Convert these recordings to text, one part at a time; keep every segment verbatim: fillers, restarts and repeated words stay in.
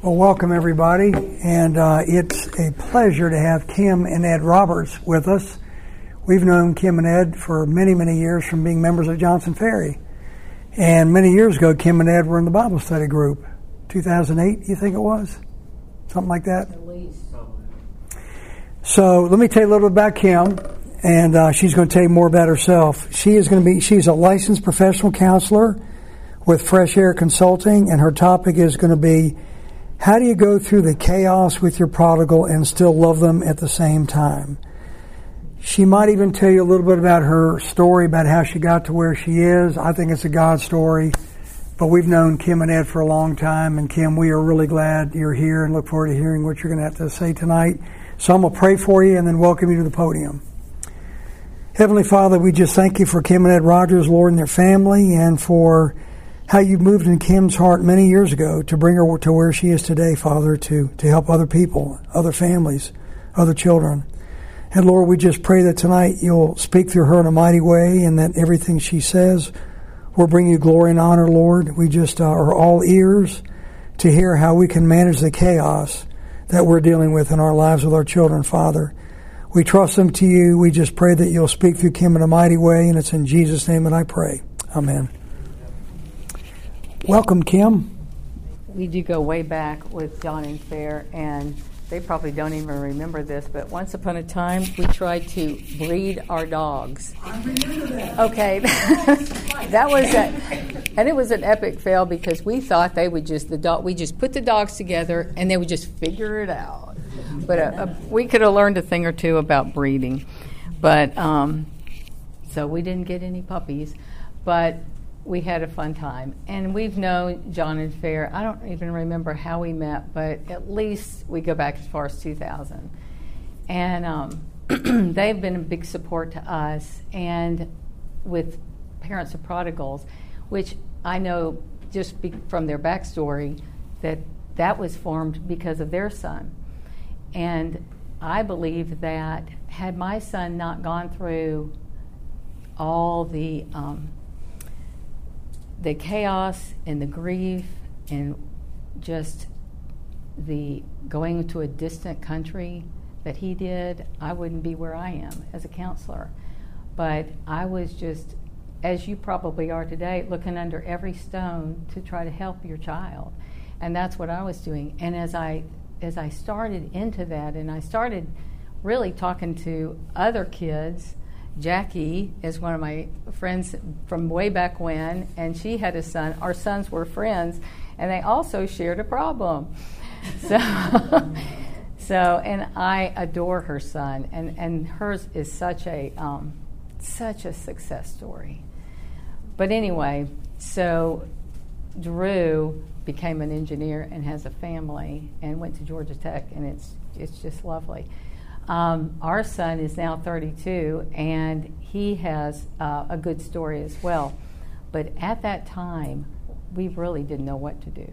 Well, welcome everybody, and uh, it's a pleasure to have Kim and Ed Roberts with us. We've known Kim and Ed for many, many years from being members of Johnson Ferry. And many years ago, Kim and Ed were in the Bible study group, two thousand eight, you think it was? Something like that? At least. So let me tell you a little bit about Kim, and uh, she's going to tell you more about herself. She is going to be, she's a licensed professional counselor with Fresh Air Consulting, and her topic is going to be, how do you go through the chaos with your prodigal and still love them at the same time? She might even tell you a little bit about her story, about how she got to where she is. I think it's a God story, but we've known Kim and Ed for a long time. And Kim, we are really glad you're here and look forward to hearing what you're going to have to say tonight. So I'm going to pray for you and then welcome you to the podium. Heavenly Father, we just thank you for Kim and Ed Rogers, Lord, and their family, and for how you moved in Kim's heart many years ago to bring her to where she is today, Father, to, to help other people, other families, other children. And Lord, we just pray that tonight you'll speak through her in a mighty way, and that everything she says will bring you glory and honor, Lord. We just uh, are all ears to hear how we can manage the chaos that we're dealing with in our lives with our children, Father. We trust them to you. We just pray that you'll speak through Kim in a mighty way, and it's in Jesus' name that I pray. Amen. Welcome, Kim. We do go way back with John and Fair, and they probably don't even remember this, but once upon a time, we tried to breed our dogs. I remember that. Okay. That was a, and it was an epic fail because we thought they would just, the dog, we just put the dogs together and they would just figure it out. But a, a, we could have learned a thing or two about breeding. But, um, so we didn't get any puppies, but we had a fun time, and we've known John and Fair. I don't even remember how we met, but at least we go back as far as two thousand. And um, they've been a big support to us, and with Parents of Prodigals, which I know just be- from their backstory that that was formed because of their son. And I believe that had my son not gone through all the um, the chaos and the grief and just the going to a distant country that he did, I wouldn't be where I am as a counselor. But I was just, as you probably are today, looking under every stone to try to help your child. And that's what I was doing. And as I as I started into that, and I started really talking to other kids. Jackie is one of my friends from way back when, and she had a son. Our sons were friends, and they also shared a problem. So, so, and I adore her son, and, and hers is such a um, such a success story. But anyway, so Drew became an engineer and has a family, and went to Georgia Tech, and it's it's just lovely. Um, our son is now thirty-two, and he has uh, a good story as well. But at that time, we really didn't know what to do,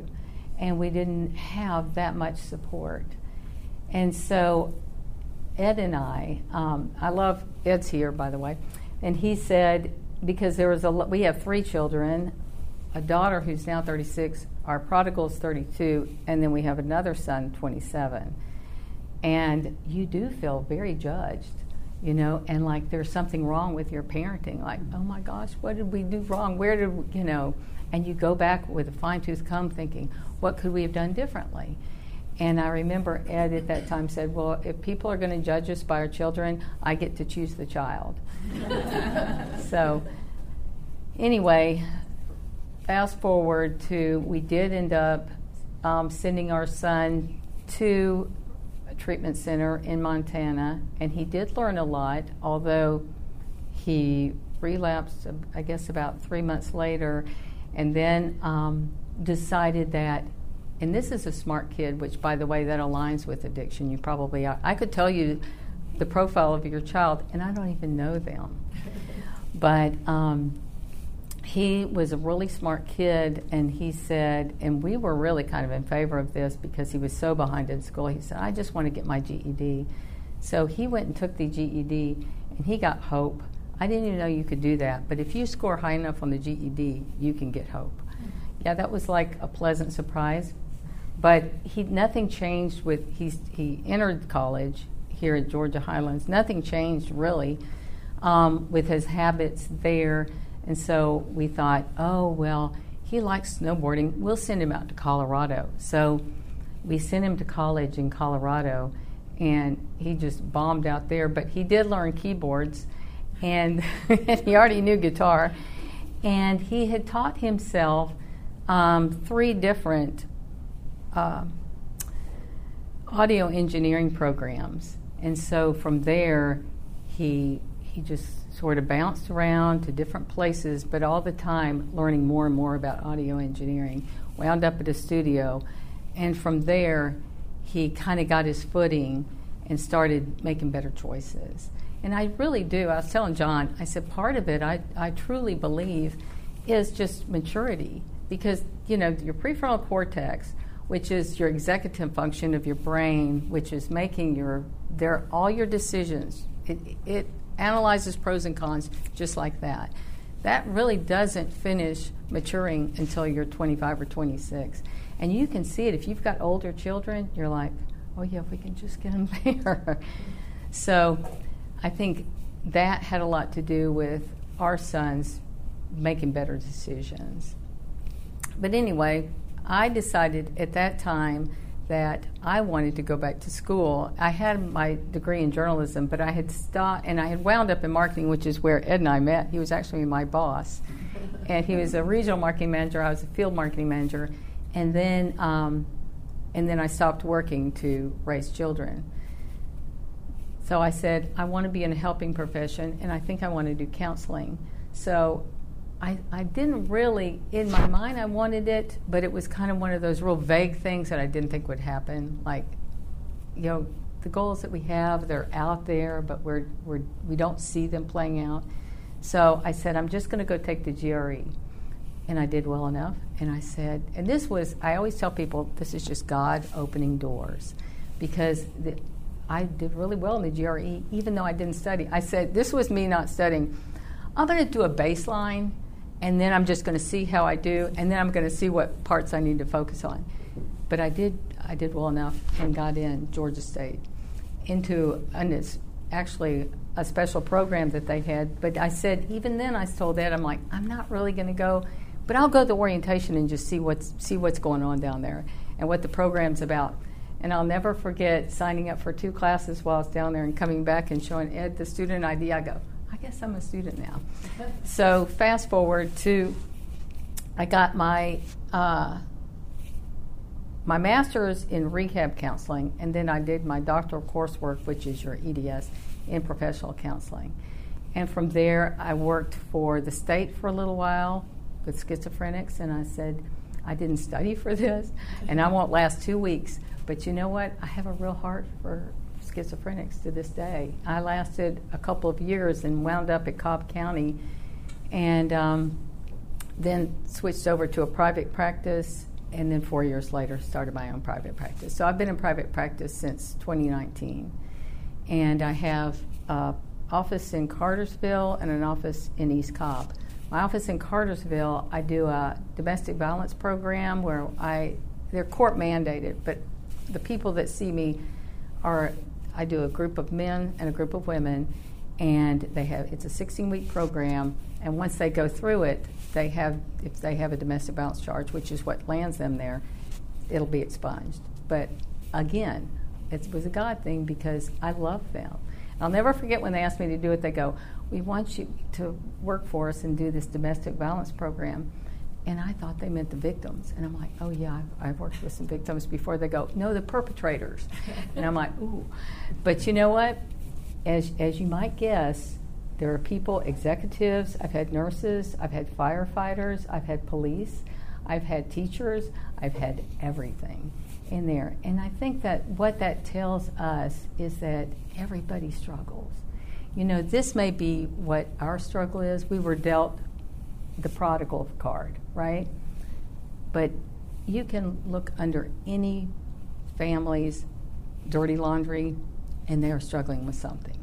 and we didn't have that much support. And so Ed and I, um, I love Ed's here, by the way, and he said, because there was a, we have three children, a daughter who's now thirty-six, our prodigal's thirty-two, and then we have another son, twenty-seven. And you do feel very judged, you know, and like there's something wrong with your parenting. Like, oh my gosh, what did we do wrong? Where did, we, you know, and you go back with a fine-tooth comb thinking, what could we have done differently? And I remember Ed at that time said, well, if people are going to judge us by our children, I get to choose the child. So anyway, fast forward to, we did end up um, sending our son to treatment center in Montana, and he did learn a lot, although he relapsed, I guess, about three months later, and then um, decided that, and this is a smart kid, which, by the way, that aligns with addiction. You probably are. I could tell you the profile of your child, and I don't even know them. But um, he was a really smart kid, and he said, and we were really kind of in favor of this because he was so behind in school, he said, I just want to get my G E D. So he went and took the G E D, and he got Hope. I didn't even know you could do that, but if you score high enough on the G E D, you can get Hope. Yeah, that was like a pleasant surprise, But he nothing changed with he he entered college here at Georgia Highlands. Nothing changed really um, with his habits there, and so we thought, oh well, he likes snowboarding. We'll send him out to Colorado. So we sent him to college in Colorado, and he just bombed out there. But he did learn keyboards, and he already knew guitar, and he had taught himself um, three different Uh, audio engineering programs, and so from there he he just sort of bounced around to different places, but all the time learning more and more about audio engineering. Wound up at a studio, and from there he kind of got his footing and started making better choices. And I really do, I was telling John, I said part of it I, I truly believe is just maturity, because you know your prefrontal cortex, which is your executive function of your brain, which is making your there all your decisions. It, it analyzes pros and cons just like that. That really doesn't finish maturing until you're twenty-five or twenty-six. And you can see it. If you've got older children, you're like, oh, yeah, if we can just get them there. So I think that had a lot to do with our sons making better decisions. But anyway, I decided at that time that I wanted to go back to school. I had my degree in journalism, but I had stopped, and I had wound up in marketing, which is where Ed and I met. He was actually my boss, and he was a regional marketing manager. I was a field marketing manager, and then um, and then I stopped working to raise children. So I said, I want to be in a helping profession, and I think I want to do counseling. So I, I didn't really, in my mind I wanted it, but it was kind of one of those real vague things that I didn't think would happen. Like, you know, the goals that we have, they're out there, but we're, we're, we don't see them playing out. So I said, I'm just going to go take the G R E. And I did well enough. And I said, and this was, I always tell people, this is just God opening doors. Because the, I did really well in the G R E, even though I didn't study. I said, this was me not studying. I'm going to do a baseline, and then I'm just going to see how I do, and then I'm going to see what parts I need to focus on. But I did I did well enough and got in Georgia State into and it's actually a special program that they had. But I said, even then I told Ed, I'm like, I'm not really going to go, but I'll go to orientation and just see what's, see what's going on down there and what the program's about. And I'll never forget signing up for two classes while I was down there and coming back and showing Ed the student I D. I go, I guess I'm a student now. So fast forward to, I got my uh, my master's in rehab counseling, and then I did my doctoral coursework, which is your E D S, in professional counseling. And from there, I worked for the state for a little while with schizophrenics, and I said, I didn't study for this, and I won't last two weeks. But you know what? I have a real heart for schizophrenics to this day. I lasted a couple of years and wound up at Cobb County, and um, then switched over to a private practice, and then four years later started my own private practice. So I've been in private practice since twenty nineteen, and I have an office in Cartersville and an office in East Cobb. My office in Cartersville, I do a domestic violence program where I, they're court mandated, but the people that see me are, I do a group of men and a group of women, and they have, it's a sixteen-week program, and once they go through it, they have, if they have a domestic violence charge, which is what lands them there, it'll be expunged. But again, it was a God thing because I love them. I'll never forget when they asked me to do it, they go, we want you to work for us and do this domestic violence program. And I thought they meant the victims. And I'm like, oh, yeah, I've, I've worked with some victims before. They go, no, the perpetrators. And I'm like, ooh. But you know what? As as you might guess, there are people, executives. I've had nurses. I've had firefighters. I've had police. I've had teachers. I've had everything in there. And I think that what that tells us is that everybody struggles. You know, this may be what our struggle is. We were dealt the prodigal card, right? But you can look under any family's dirty laundry, and they are struggling with something.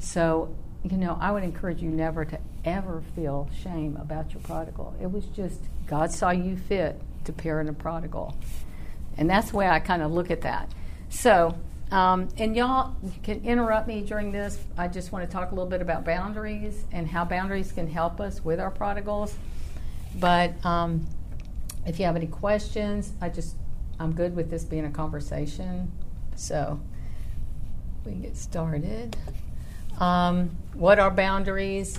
So, you know, I would encourage you never to ever feel shame about your prodigal. It was just God saw you fit to parent a prodigal. And that's the way I kind of look at that. So, um, and y'all can interrupt me during this. I just want to talk a little bit about boundaries and how boundaries can help us with our prodigals. But um, if you have any questions, I just, I'm good with this being a conversation. So we can get started. Um, what are boundaries?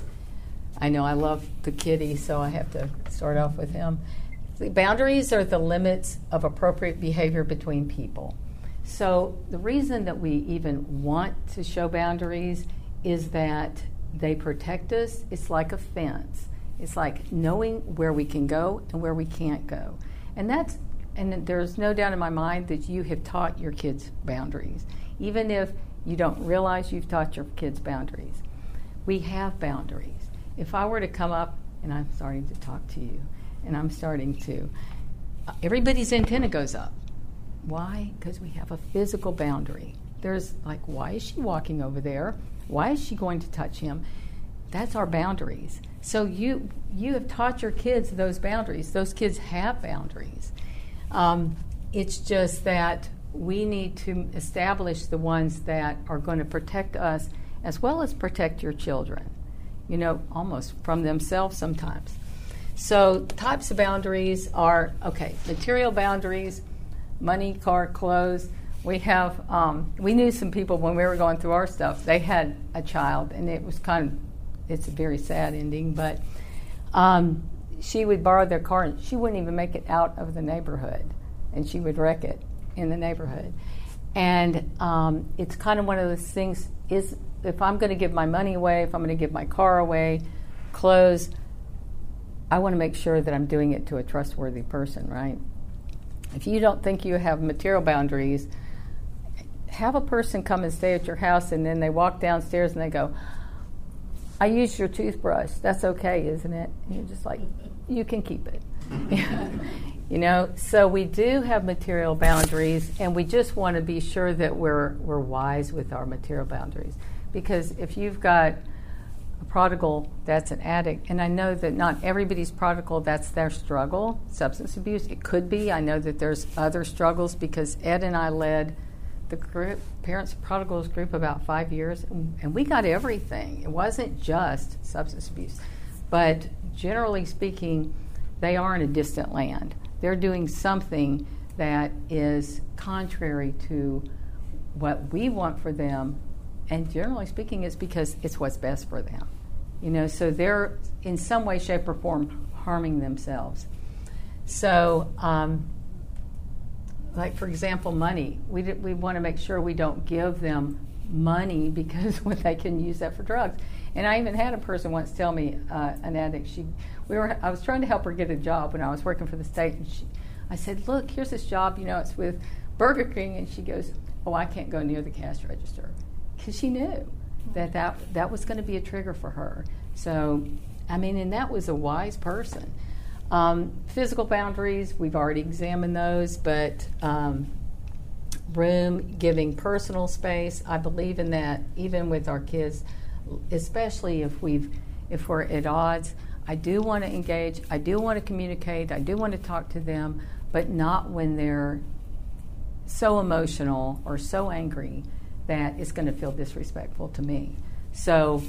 I know I love the kitty, so I have to start off with him. The boundaries are the limits of appropriate behavior between people. So the reason that we even want to show boundaries is that they protect us. It's like a fence. It's like knowing where we can go and where we can't go. And that's, and there's no doubt in my mind that you have taught your kids boundaries. Even if you don't realize you've taught your kids boundaries. We have boundaries. If I were to come up, and I'm starting to talk to you, and I'm starting to, everybody's antenna goes up. Why? Because we have a physical boundary. There's like, why is she walking over there? Why is she going to touch him? That's our boundaries. So you you have taught your kids those boundaries. Those kids have boundaries. Um, it's just that we need to establish the ones that are going to protect us as well as protect your children. You know, almost from themselves sometimes. So types of boundaries are, okay, material boundaries, money, car, clothes. We have, um, we knew some people when we were going through our stuff, they had a child, and it was kind of, it's a very sad ending, but um, she would borrow their car, and she wouldn't even make it out of the neighborhood, and she would wreck it in the neighborhood. And um, it's kind of one of those things, is, if I'm going to give my money away, if I'm going to give my car away, clothes, I want to make sure that I'm doing it to a trustworthy person, right? If you don't think you have material boundaries, have a person come and stay at your house, and then they walk downstairs and they go, I used your toothbrush. That's okay, isn't it? And you're just like, you can keep it. You know, so we do have material boundaries, and we just want to be sure that we're we're wise with our material boundaries. Because if you've got a prodigal that's an addict, and I know that not everybody's prodigal, that's their struggle, substance abuse. It could be. I know that there's other struggles because Ed and I led the group, Parents of Prodigals group, about five years, and we got everything. It wasn't just substance abuse. But generally speaking, they are in a distant land. They're doing something that is contrary to what we want for them, and generally speaking, it's because it's what's best for them. You know, so they're in some way, shape, or form harming themselves. So, um, like for example, money. We d- we want to make sure we don't give them money because when they can use that for drugs. And I even had a person once tell me, uh, an addict. She, we were. I was trying to help her get a job when I was working for the state, and she, I said, "Look, here's this job. You know, it's with Burger King." And she goes, "Oh, I can't go near the cash register," because she knew that that, that was going to be a trigger for her. So, I mean, and that was a wise person. Um, physical boundaries, we've already examined those, but um, room, giving personal space. I believe in that, even with our kids. Especially if we've, if we're at odds, I do want to engage. I do want to communicate. I do want to talk to them, but not when they're so emotional or so angry that it's going to feel disrespectful to me. So,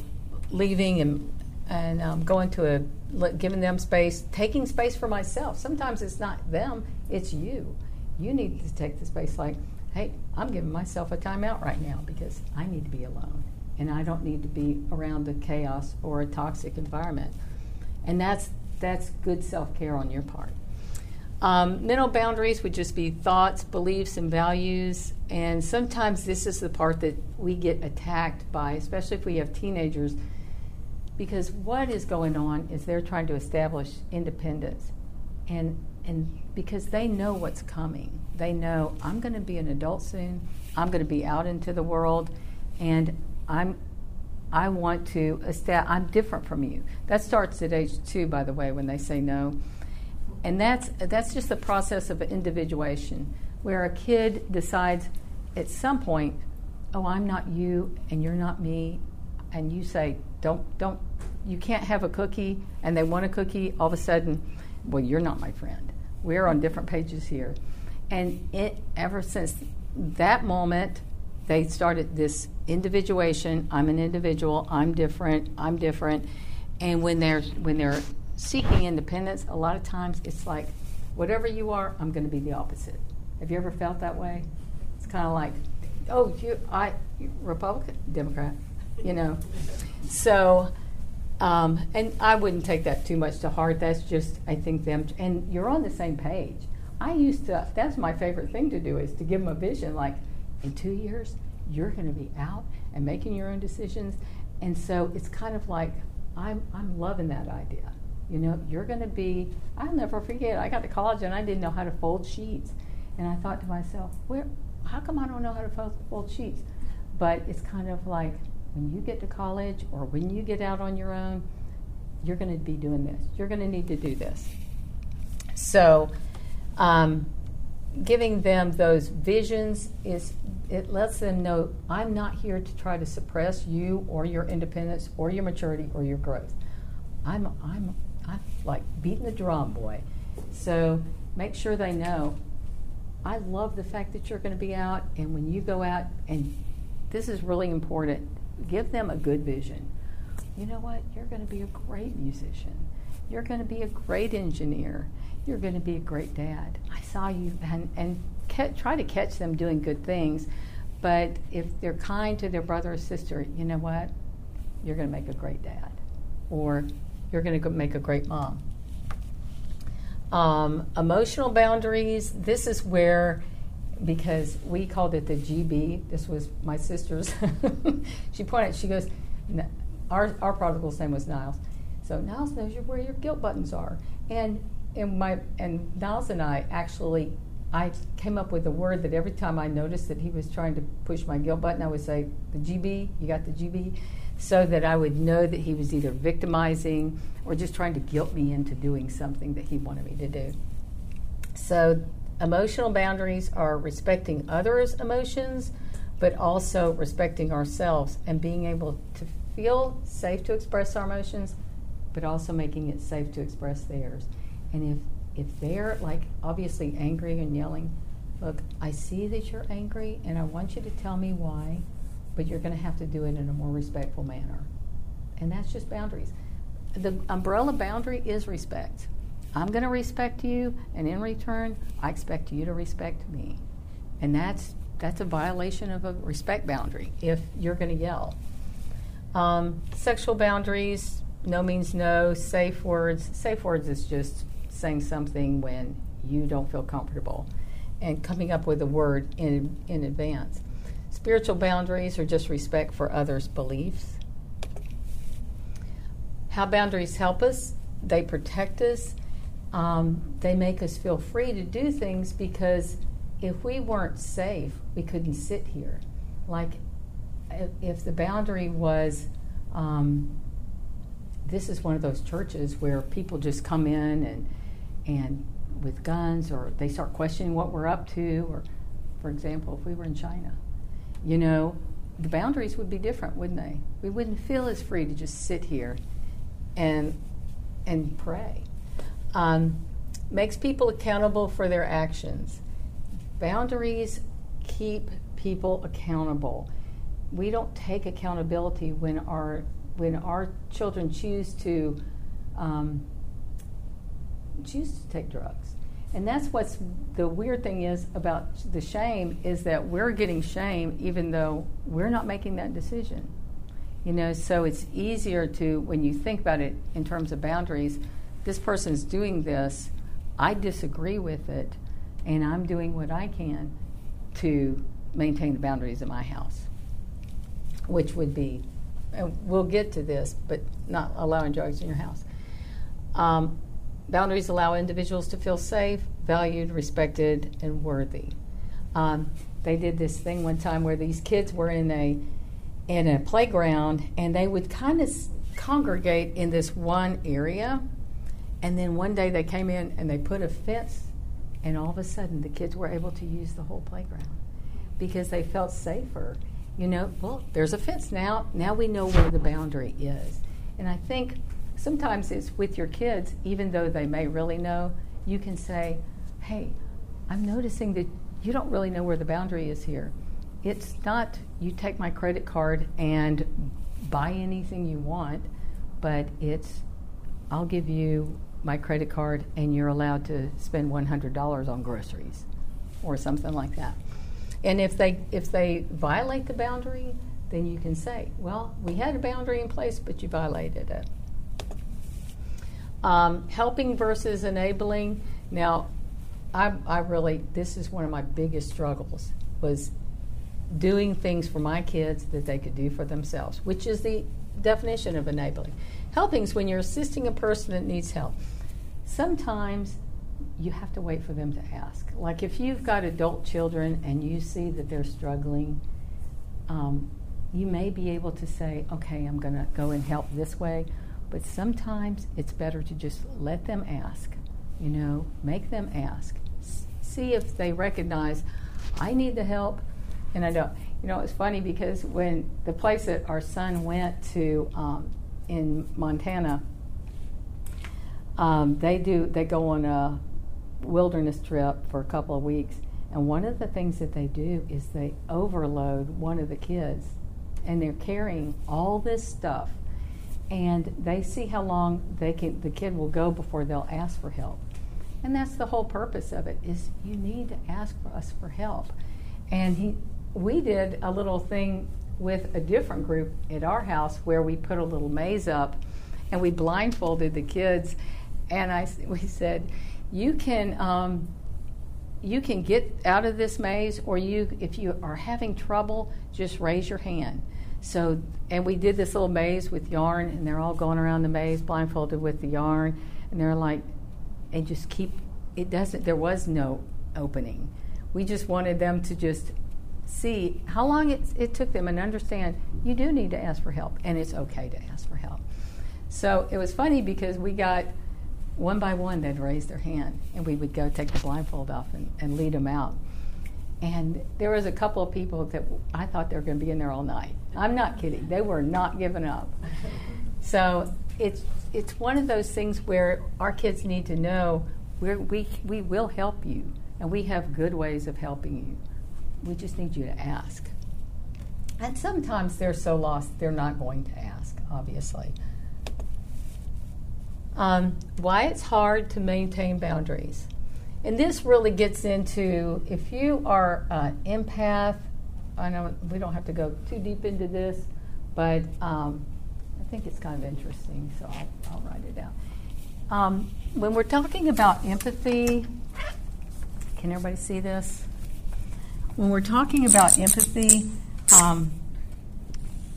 leaving and and um, going to a, giving them space, taking space for myself. Sometimes it's not them; it's you. You need to take the space. Like, hey, I'm giving myself a timeout right now because I need to be alone. And I don't need to be around the chaos or a toxic environment. And that's that's good self-care on your part. Um, mental boundaries would just be thoughts, beliefs, and values. And sometimes this is the part that we get attacked by, especially if we have teenagers, because what is going on is they're trying to establish independence. And, and because they know what's coming. They know, I'm going to be an adult soon. I'm going to be out into the world. And I'm, I want to, esta- I'm different from you. That starts at age two, by the way, when they say no. And that's that's just the process of individuation, where a kid decides at some point, oh, I'm not you, and you're not me, and you say, don't, don't, you can't have a cookie, and they want a cookie, all of a sudden, well, you're not my friend. We're on different pages here. And it, ever since that moment, they started this individuation. I'm an individual. I'm different. I'm different. And when they're when they're seeking independence, a lot of times it's like, whatever you are, I'm going to be the opposite. Have you ever felt that way? It's kind of like, oh, you, I, Republican, Democrat, you know. So, um, and I wouldn't take that too much to heart. That's just, I think them, and you're on the same page. I used to, that's my favorite thing to do, is to give them a vision, like, in two years, you're going to be out and making your own decisions. And so it's kind of like, I'm, I'm loving that idea. You know, you're going to be, I'll never forget, I got to college and I didn't know how to fold sheets. And I thought to myself, where, how come I don't know how to fold, fold sheets? But it's kind of like, when you get to college or when you get out on your own, you're going to be doing this. You're going to need to do this. So um, giving them those visions, is it lets them know, I'm not here to try to suppress you or your independence or your maturity or your growth. I'm, I'm, I'm like beating the drum, boy. So make sure they know, I love the fact that you're going to be out, and when you go out, and this is really important, give them a good vision. You know what? You're going to be a great musician. You're going to be a great engineer. You're going to be a great dad. I saw you, and, and ke- try to catch them doing good things, but if they're kind to their brother or sister, you know what? You're going to make a great dad, or you're going to make a great mom. Um, emotional boundaries, this is where, because we called it the G B, this was my sister's, she pointed, she goes, our our prodigal's name was Niles. So Niles knows where your guilt buttons are. And and my and Niles and I actually, I came up with a word that every time I noticed that he was trying to push my guilt button, I would say, the G B, you got the G B? So that I would know that he was either victimizing or just trying to guilt me into doing something that he wanted me to do. So emotional boundaries are respecting others' emotions, but also respecting ourselves and being able to feel safe to express our emotions, but also making it safe to express theirs. And if, if they're like obviously angry and yelling, look, I see that you're angry and I want you to tell me why, but you're going to have to do it in a more respectful manner. And that's just boundaries. The umbrella boundary is respect. I'm going to respect you, and in return, I expect you to respect me. And that's that's a violation of a respect boundary if you're going to yell. Um, sexual boundaries, no means no, safe words. Safe words is just saying something when you don't feel comfortable and coming up with a word in in advance. Spiritual boundaries are just respect for others' beliefs. How boundaries help us, they protect us, um, they make us feel free to do things, because if we weren't safe, we couldn't sit here. Like if, if the boundary was, um, this is one of those churches where people just come in and and with guns, or they start questioning what we're up to, or for example, if we were in China, you know, the boundaries would be different, wouldn't they? We wouldn't feel as free to just sit here and and pray. Um, makes people accountable for their actions. Boundaries keep people accountable. We don't take accountability when our when our children choose to um, choose to take drugs. And that's what's the weird thing is about the shame, is that we're getting shame even though we're not making that decision. You know, so it's easier to, when you think about it in terms of boundaries, this person's doing this, I disagree with it, and I'm doing what I can to maintain the boundaries of my house, which would be, and we'll get to this, but not allowing drugs in your house. Um, Boundaries allow individuals to feel safe, valued, respected, and worthy. Um, they did this thing one time where these kids were in a in a playground, and they would kind of s- congregate in this one area. And then one day they came in and they put a fence, and all of a sudden the kids were able to use the whole playground because they felt safer. You know, well, there's a fence now. Now we know where the boundary is. And I think sometimes it's with your kids, even though they may really know, you can say, hey, I'm noticing that you don't really know where the boundary is here. It's not you take my credit card and buy anything you want, but it's I'll give you my credit card and you're allowed to spend one hundred dollars on groceries or something like that. And if they if they violate the boundary, then you can say, well, we had a boundary in place, but you violated it. Um, helping versus enabling. Now, I, I really, this is one of my biggest struggles, was doing things for my kids that they could do for themselves, which is the definition of enabling. Helping is when you're assisting a person that needs help. Sometimes you have to wait for them to ask. Like if you've got adult children and you see that they're struggling, um, you may be able to say, okay, I'm going to go and help this way. But sometimes it's better to just let them ask, you know, make them ask. S- see if they recognize, I need the help, and I don't. You know, it's funny because when the place that our son went to um, in Montana, um, they do they go on a wilderness trip for a couple of weeks, and one of the things that they do is they overload one of the kids, and they're carrying all this stuff, and they see how long they can the kid will go before they'll ask for help. And that's the whole purpose of it, is you need to ask for us for help. And he we did a little thing with a different group at our house where we put a little maze up and we blindfolded the kids, and I we said, you can um, you can get out of this maze, or you if you are having trouble, just raise your hand. So, and we did this little maze with yarn, and they're all going around the maze blindfolded with the yarn, and they're like, and just keep, it doesn't, there was no opening. We just wanted them to just see how long it, it took them and understand you do need to ask for help, and it's okay to ask for help. So it was funny because we got, one by one, they'd raise their hand, and we would go take the blindfold off and, and lead them out. And there was a couple of people that I thought they were going to be in there all night. I'm not kidding. They were not giving up. So it's it's one of those things where our kids need to know we're, we we will help you, and we have good ways of helping you. We just need you to ask. And sometimes they're so lost they're not going to ask, obviously. Um, why it's hard to maintain boundaries. And this really gets into, if you are an empath, I know we don't have to go too deep into this, but um, I think it's kind of interesting, so I'll, I'll write it down. Um, when we're talking about empathy, can everybody see this? When we're talking about empathy, um,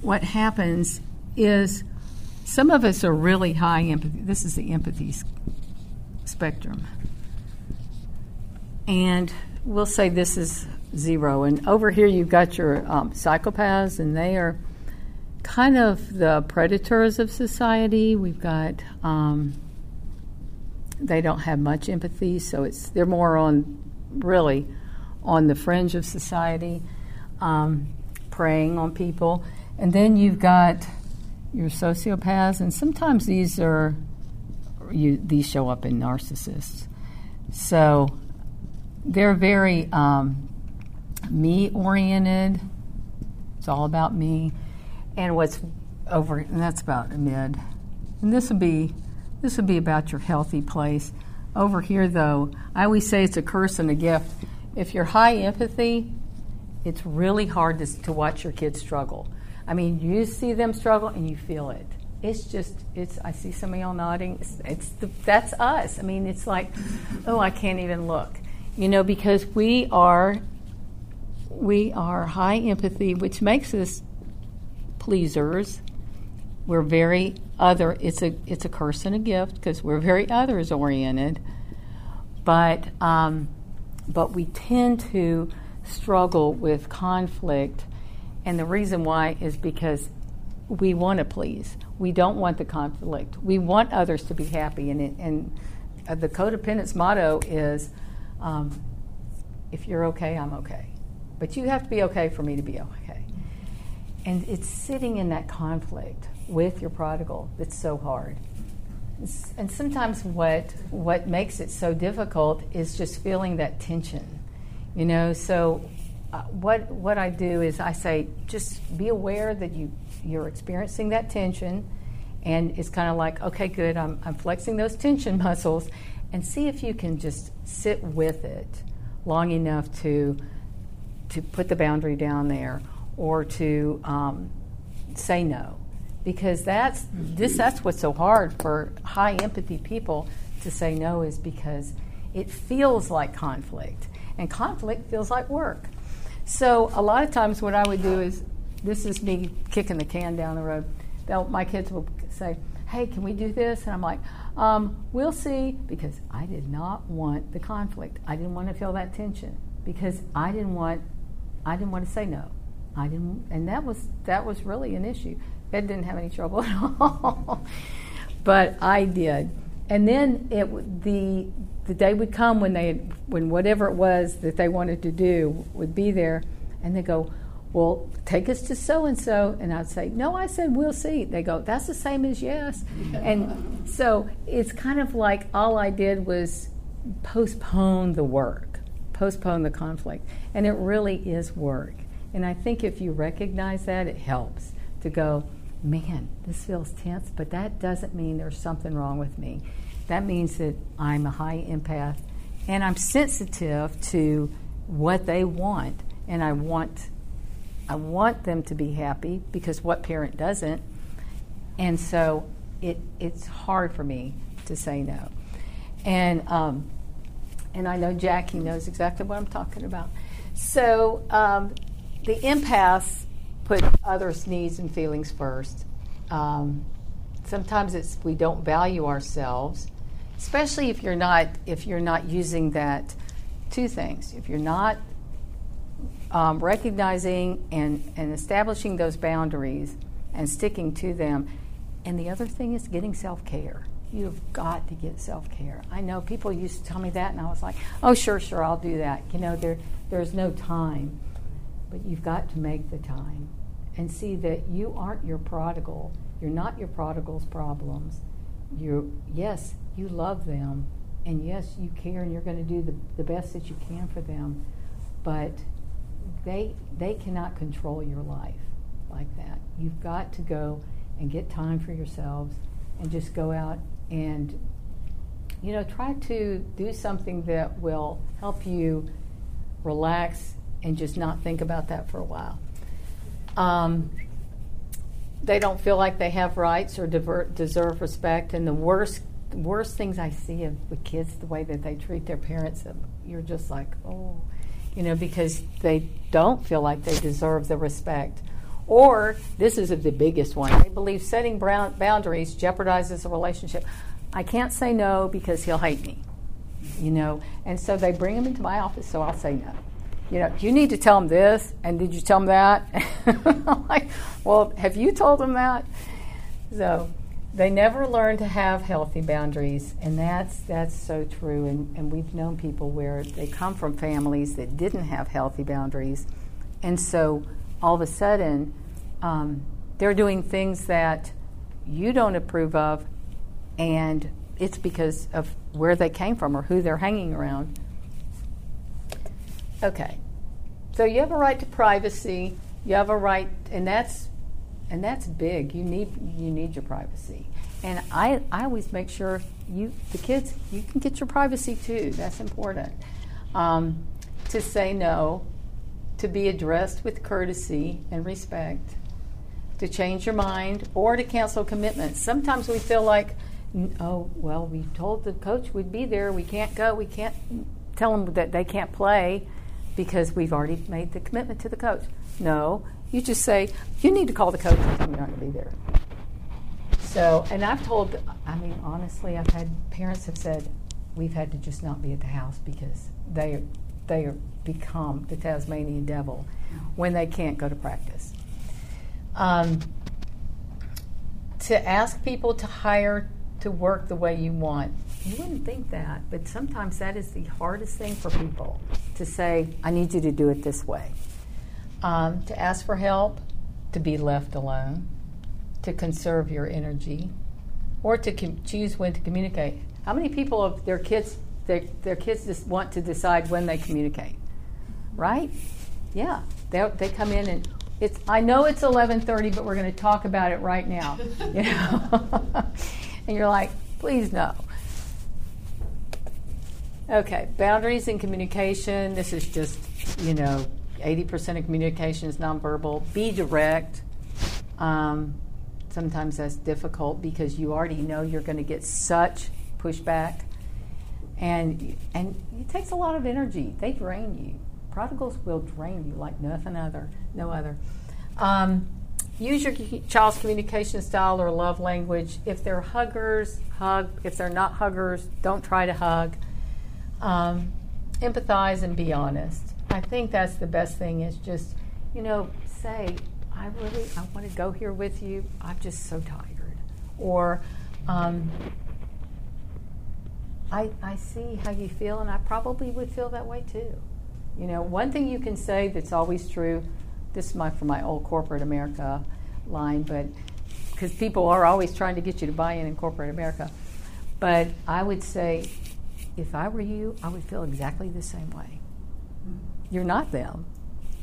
what happens is some of us are really high empathy. This is the empathy spectrum. And we'll say this is zero. And over here you've got your um, psychopaths, and they are kind of the predators of society. We've got um, they don't have much empathy, so it's they're more on really on the fringe of society, um, preying on people. And then you've got your sociopaths, and sometimes these are you, these show up in narcissists. So they're very um, me-oriented. It's all about me, and what's over. And that's about a mid. And this would be this would be about your healthy place. Over here, though, I always say it's a curse and a gift. If you're high empathy, it's really hard to, to watch your kids struggle. I mean, you see them struggle and you feel it. It's just, it's. I see some of y'all nodding. It's, it's the, that's us. I mean, it's like, oh, I can't even look. You know, because we are we are high empathy, which makes us pleasers. We're very other. It's a it's a curse and a gift because we're very others oriented. But um, but we tend to struggle with conflict, and the reason why is because we want to please. We don't want the conflict. We want others to be happy, and it, and the codependence motto is. Um, if you're okay, I'm okay. But you have to be okay for me to be okay. And it's sitting in that conflict with your prodigal that's so hard. And sometimes what what makes it so difficult is just feeling that tension, you know. So uh, what what I do is I say, just be aware that you you're experiencing that tension, and it's kind of like, okay, good, I'm I'm flexing those tension muscles, and see if you can just sit with it long enough to to put the boundary down there, or to um, say no. Because that's this that's what's so hard for high empathy people to say no, is because it feels like conflict, and conflict feels like work. So a lot of times what I would do is, this is me kicking the can down the road, they'll, my kids will say, hey, can we do this? And I'm like, um, we'll see, because I did not want the conflict. I didn't want to feel that tension, because I didn't want I didn't want to say no. I didn't, and that was that was really an issue. Ed didn't have any trouble at all, but I did. And then it the the day would come when they when whatever it was that they wanted to do would be there, and they go, well, take us to so and so, and I'd say, no, I said we'll see. They go, that's the same as yes, and so it's kind of like all I did was postpone the work, postpone the conflict, and it really is work. And I think if you recognize that, it helps to go, man, this feels tense, but that doesn't mean there's something wrong with me. That means that I'm a high empath, and I'm sensitive to what they want, and I want I want them to be happy, because what parent doesn't? And so it it's hard for me to say no. And um, and I know Jackie knows exactly what I'm talking about. So um, the empaths put others' needs and feelings first. Um, sometimes it's we don't value ourselves, especially if you're not if you're not using that. Two things: if you're not um, recognizing and, and establishing those boundaries and sticking to them, and the other thing is getting self-care. You've got to get self-care. I know people used to tell me that, and I was like, oh, sure, sure, I'll do that. You know, there there's no time. But you've got to make the time and see that you aren't your prodigal. You're not your prodigal's problems. You, yes, you love them, and yes, you care, and you're going to do the, the best that you can for them, but they they cannot control your life like that. You've got to go and get time for yourselves and just go out and, you know, try to do something that will help you relax and just not think about that for a while. Um, they don't feel like they have rights or divert, deserve respect. And the worst worst things I see of the kids, the way that they treat their parents, you're just like, oh, you know, because they don't feel like they deserve the respect. Or, this is the biggest one, they believe setting brown boundaries jeopardizes the relationship. I can't say no because he'll hate me, you know. And so they bring him into my office, so I'll say no. You know, you need to tell them this, and did you tell them that? I'm like, well, have you told them that? So they never learn to have healthy boundaries, and that's that's so true. And, and we've known people where they come from families that didn't have healthy boundaries, and so all of a sudden um, they're doing things that you don't approve of, and it's because of where they came from or who they're hanging around. Okay, so you have a right to privacy. You have a right, and that's and that's big. You need you need your privacy, and I, I always make sure you the kids you can get your privacy too. That's important. Um, to say no, to be addressed with courtesy and respect, to change your mind or to cancel commitments. Sometimes we feel like, oh well, we told the coach we'd be there. We can't go. We can't tell them that they can't play, because we've already made the commitment to the coach. No, you just say, you need to call the coach and tell me you're not going to be there. So, and I've told, I mean, honestly, I've had parents have said, we've had to just not be at the house because they they are become the Tasmanian devil when they can't go to practice. Um, to ask people to hire to work the way you want. You wouldn't think that, but sometimes that is the hardest thing for people, to say, I need you to do it this way. Um, to ask for help, to be left alone, to conserve your energy, or to com- choose when to communicate. How many people of their kids, their, their kids just want to decide when they communicate, right? Yeah, they they come in and it's. I know it's eleven thirty, but we're going to talk about it right now. You know, and you're like, please no. Okay, boundaries in communication. This is just, you know, eighty percent of communication is nonverbal. Be direct. Um, sometimes that's difficult because you already know you're going to get such pushback. And and it takes a lot of energy. They drain you. Prodigals will drain you like nothing other, no other. Um, use your child's communication style or love language. If they're huggers, hug. If they're not huggers, don't try to hug. Um, empathize and be honest. I think that's the best thing is just, you know, say, I really, I want to go here with you. I'm just so tired. Or, um, I, I see how you feel, and I probably would feel that way too. You know, one thing you can say that's always true, this is my from my old corporate America line, but because people are always trying to get you to buy in in corporate America. But I would say, if I were you, I would feel exactly the same way. You're not them,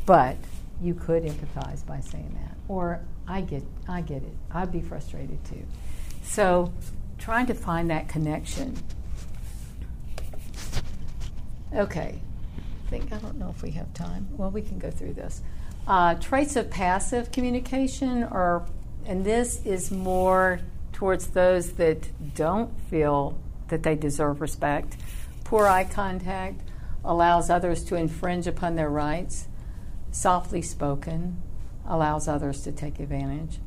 but you could empathize by saying that. Or, I get I get it. I'd be frustrated too. So, trying to find that connection. Okay. I think, I don't know if we have time. Well, we can go through this. Uh, traits of passive communication are, and this is more towards those that don't feel that they deserve respect. Poor eye contact, allows others to infringe upon their rights, softly spoken, allows others to take advantage.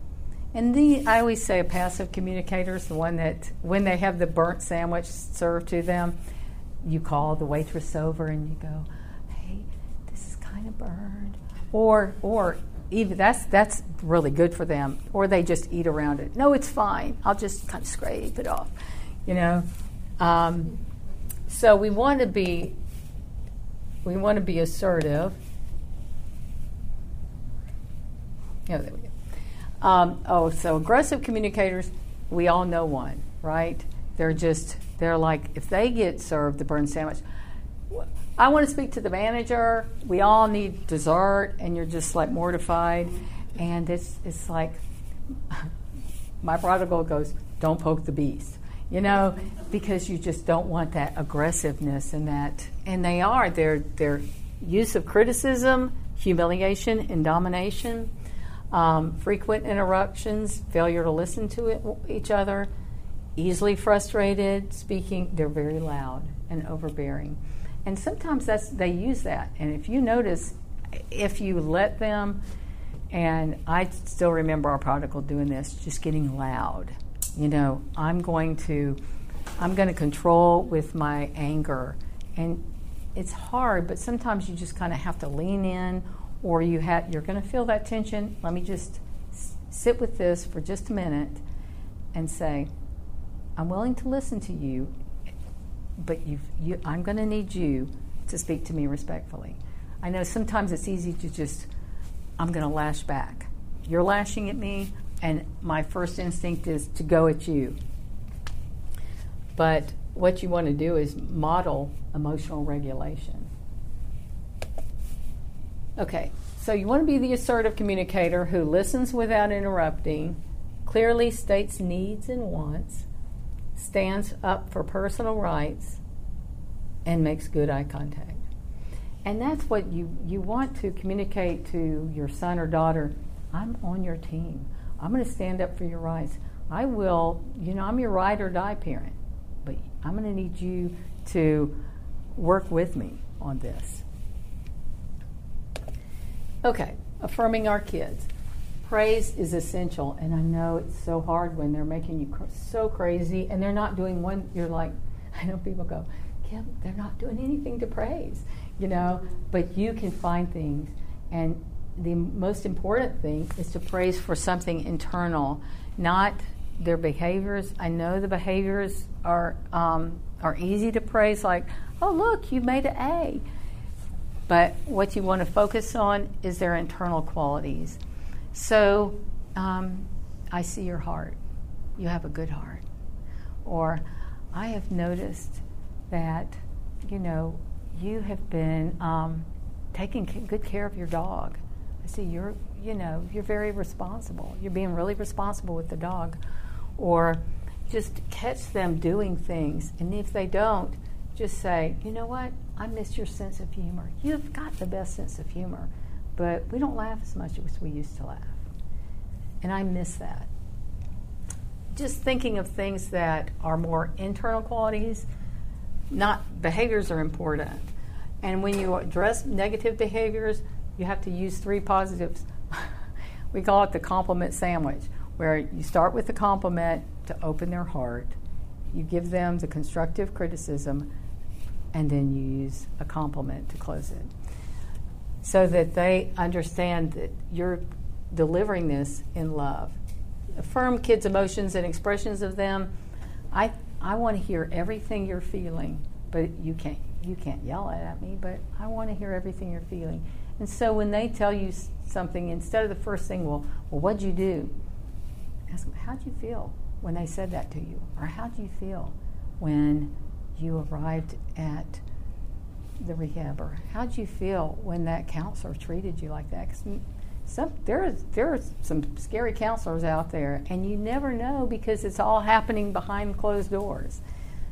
And the, I always say a passive communicator is the one that, when they have the burnt sandwich served to them, you call the waitress over and you go, hey, this is kind of burned. Or, or even that's that's really good for them. Or they just eat around it. No, it's fine. I'll just kind of scrape it off, you know. Um, so we want to be... We want to be assertive. Oh, there we go. Um, oh, so aggressive communicators, we all know one, right? They're just, they're like, if they get served the burn sandwich, I want to speak to the manager. We all need dessert, and you're just like mortified. And it's, it's like, my prodigal goes, don't poke the beast. You know, because you just don't want that aggressiveness and that, and they are their their use of criticism, humiliation, and domination, um, frequent interruptions, failure to listen to it, each other, easily frustrated, speaking. They're very loud and overbearing, and sometimes that's they use that. And if you notice, if you let them, and I still remember our prodigal doing this, just getting loud. You know, I'm going to, I'm going to control with my anger, and it's hard. But sometimes you just kind of have to lean in, or you have, you're going to feel that tension. Let me just s- sit with this for just a minute, and say, I'm willing to listen to you, but you've, you, I'm going to need you to speak to me respectfully. I know sometimes it's easy to just, I'm going to lash back. You're lashing at me. And my first instinct is to go at you. But what you want to do is model emotional regulation. Okay, so you want to be the assertive communicator who listens without interrupting, clearly states needs and wants, stands up for personal rights, and makes good eye contact. And that's what you, you want to communicate to your son or daughter. I'm on your team. I'm going to stand up for your rights. I will, you know, I'm your ride or die parent, but I'm going to need you to work with me on this. Okay, affirming our kids. Praise is essential, and I know it's so hard when they're making you cr- so crazy, and they're not doing one, you're like, I know people go, Kim, they're not doing anything to praise, you know, but you can find things, and the most important thing is to praise for something internal, not their behaviors. I know the behaviors are um, are easy to praise, like, oh, look, you made an A. But what you want to focus on is their internal qualities. So um, I see your heart. You have a good heart. Or I have noticed that, you know, you have been um, taking c- good care of your dog. I see you're, you know, you're very responsible. You're being really responsible with the dog. Or just catch them doing things. And if they don't, just say, you know what, I miss your sense of humor. You've got the best sense of humor, but we don't laugh as much as we used to laugh. And I miss that. Just thinking of things that are more internal qualities, not behaviors, are important. And when you address negative behaviors, you have to use three positives. We call it the compliment sandwich, where you start with the compliment to open their heart, you give them the constructive criticism, and then you use a compliment to close it, so that they understand that you're delivering this in love. Affirm kids' emotions and expressions of them. I I want to hear everything you're feeling, but you can't you can't yell at me, but I want to hear everything you're feeling. And so when they tell you something, instead of the first thing, well, well what'd you do? Ask them, how'd you feel when they said that to you? Or how'd you feel when you arrived at the rehab? Or how'd you feel when that counselor treated you like that? Cause some, there, is, there are some scary counselors out there, and you never know because it's all happening behind closed doors.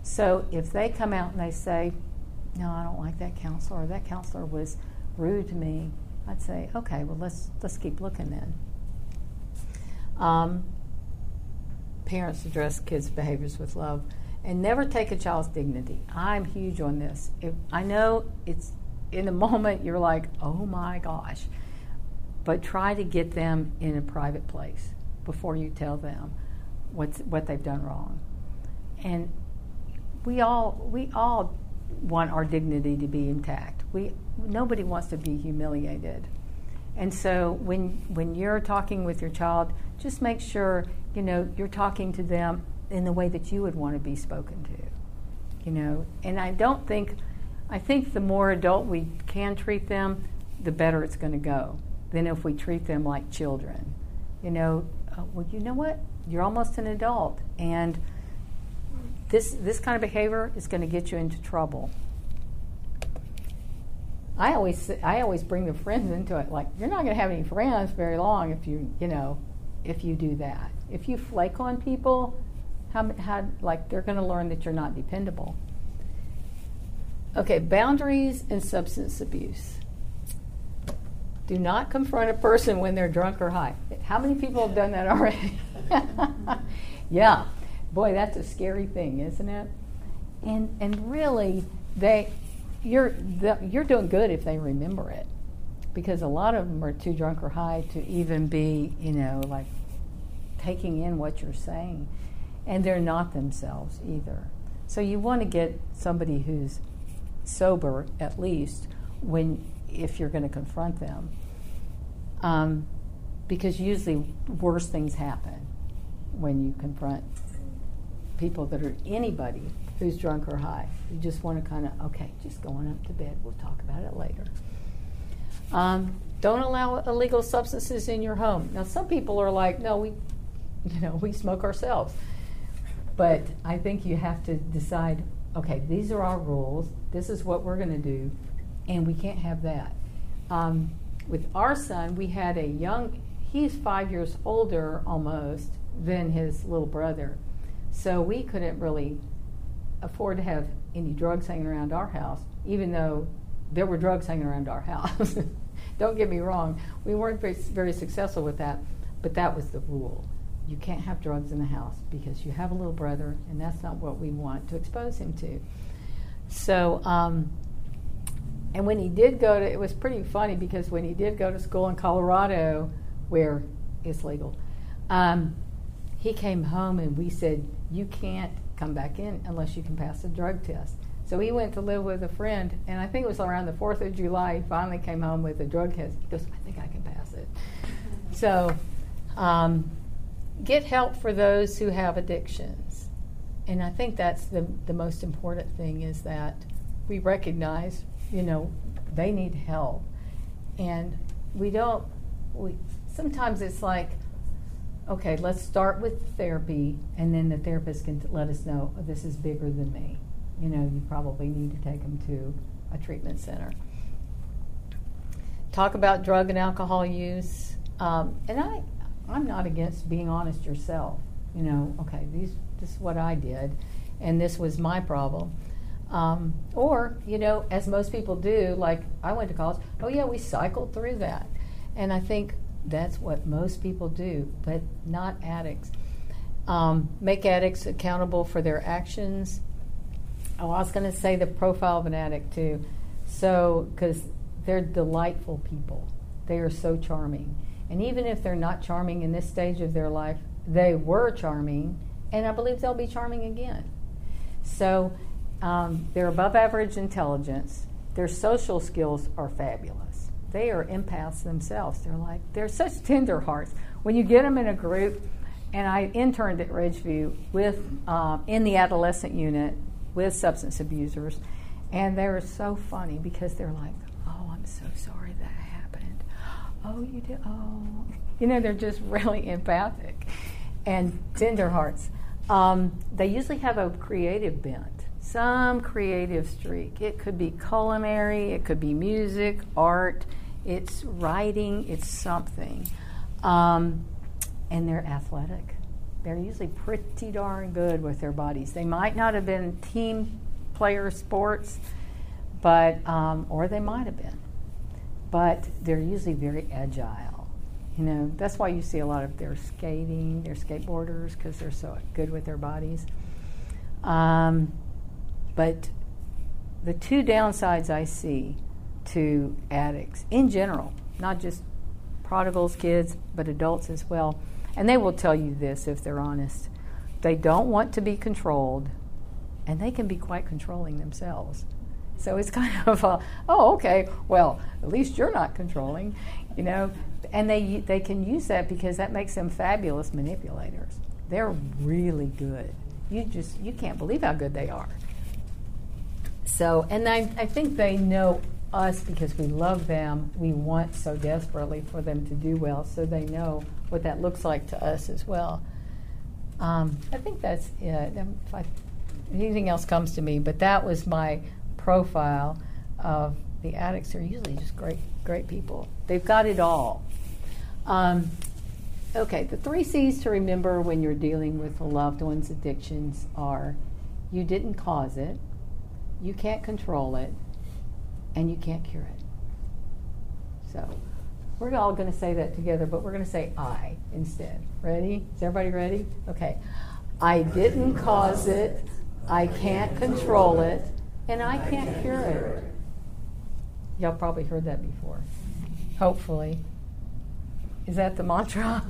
So if they come out and they say, no, I don't like that counselor, or that counselor was rude to me, I'd say, okay, well, let's, let's keep looking then. Um, parents address kids' behaviors with love. And never take a child's dignity. I'm huge on this. If, I know it's in a moment you're like, oh my gosh. But try to get them in a private place before you tell them what's, what they've done wrong. And we all we all want our dignity to be intact. We nobody wants to be humiliated. And so when when you're talking with your child, just make sure, you know, you're talking to them in the way that you would want to be spoken to, you know. And I don't think, I think the more adult we can treat them, the better it's going to go than if we treat them like children. You know, uh, well, you know what? You're almost an adult, and this this kind of behavior is going to get you into trouble. I always I always bring the friends into it. Like, you're not going to have any friends very long if you you know if you do that. If you flake on people. How, how, like, they're going to learn that you're not dependable. Okay, boundaries and substance abuse. Do not confront a person when they're drunk or high. How many people have done that already? Yeah. Boy, that's a scary thing, isn't it? And and really, they, you're the, you're doing good if they remember it, because a lot of them are too drunk or high to even be, you know, like, taking in what you're saying. And they're not themselves either. So you want to get somebody who's sober, at least, when if you're going to confront them. Um, because usually worse things happen when you confront people that are anybody who's drunk or high. You just want to kind of, okay, just going up to bed. We'll talk about it later. Um, don't allow illegal substances in your home. Now, some people are like, no, we, you know, we smoke ourselves. But I think you have to decide, okay, these are our rules. This is what we're going to do, and we can't have that. Um, with our son, we had a young, he's five years older almost than his little brother. So we couldn't really afford to have any drugs hanging around our house, even though there were drugs hanging around our house. Don't get me wrong. We weren't very, very successful with that, but that was the rule. You can't have drugs in the house because you have a little brother, and that's not what we want to expose him to. So, um, and when he did go to, it was pretty funny because when he did go to school in Colorado, where it's legal, um, he came home and we said, you can't come back in unless you can pass a drug test. So he went to live with a friend, and I think it was around the fourth of July, he finally came home with a drug test. He goes, I think I can pass it. So, um, get help for those who have addictions. And I think that's the the most important thing, is that we recognize, you know, they need help. And we don't, we sometimes it's like, okay, let's start with the therapy, and then the therapist can t- let us know, oh, this is bigger than me. You know, you probably need to take them to a treatment center. Talk about drug and alcohol use. Um, and I, I'm not against being honest yourself. You know, okay, these, this is what I did, and this was my problem. Um, or, you know, as most people do, like I went to college, oh yeah, we cycled through that. And I think that's what most people do, but not addicts. Um, make addicts accountable for their actions. Oh, I was going to say the profile of an addict, too. So, because they're delightful people. They are so charming. And even if they're not charming in this stage of their life, they were charming, and I believe they'll be charming again. So, um, they're above average intelligence. Their social skills are fabulous. They are empaths themselves. They're like, they're such tender hearts. When you get them in a group, and I interned at Ridgeview with, um, in the adolescent unit, with substance abusers, and they were so funny because they're like, oh, I'm so sorry that happened. Oh, you did, oh. You know, they're just really empathic and tender hearts. Um, they usually have a creative bent, some creative streak. It could be culinary, it could be music, art, it's writing, it's something. Um, and they're athletic. They're usually pretty darn good with their bodies. They might not have been team player sports, but um, or they might have been. But they're usually very agile. You know, that's why you see a lot of their skating, their skateboarders, because they're so good with their bodies. Um, but the two downsides I see to addicts in general, not just prodigals, kids, but adults as well, and they will tell you this if they're honest. They don't want to be controlled, and they can be quite controlling themselves. So it's kind of a, oh, okay, well, at least you're not controlling, you know. And they they can use that because that makes them fabulous manipulators. They're really good. You just, you can't believe how good they are. So, and I, I think they know us because we love them. We want so desperately for them to do well, so they know what that looks like to us as well. Um, I think that's it. If, I, if anything else comes to me, but that was my profile of the addicts. They're usually just great, great people. They've got it all. Um, okay, the three C's to remember when you're dealing with a loved one's addictions are: you didn't cause it, you can't control it, and you can't cure it. So. We're all going to say that together, but we're going to say I instead. Ready? Is everybody ready? Okay. I didn't cause it, I can't control it, and I can't cure it. Y'all probably heard that before. Hopefully. Is that the mantra?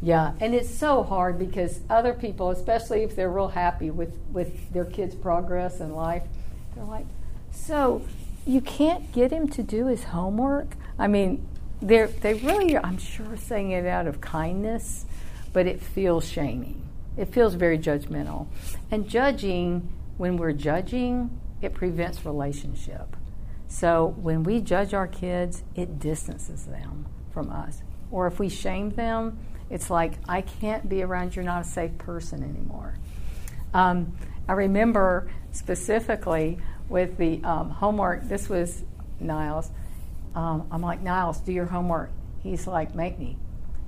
Yeah, and it's so hard because other people, especially if they're real happy with, with their kids' progress in life, they're like, so... you can't get him to do his homework? I mean, they're, they really are, I'm sure, saying it out of kindness, but it feels shaming. It feels very judgmental. And judging, when we're judging, it prevents relationship. So when we judge our kids, it distances them from us. Or if we shame them, it's like, I can't be around, you're not a safe person anymore. Um, I remember specifically, with the um, homework, this was Niles. Um, I'm like, Niles, do your homework. He's like, make me.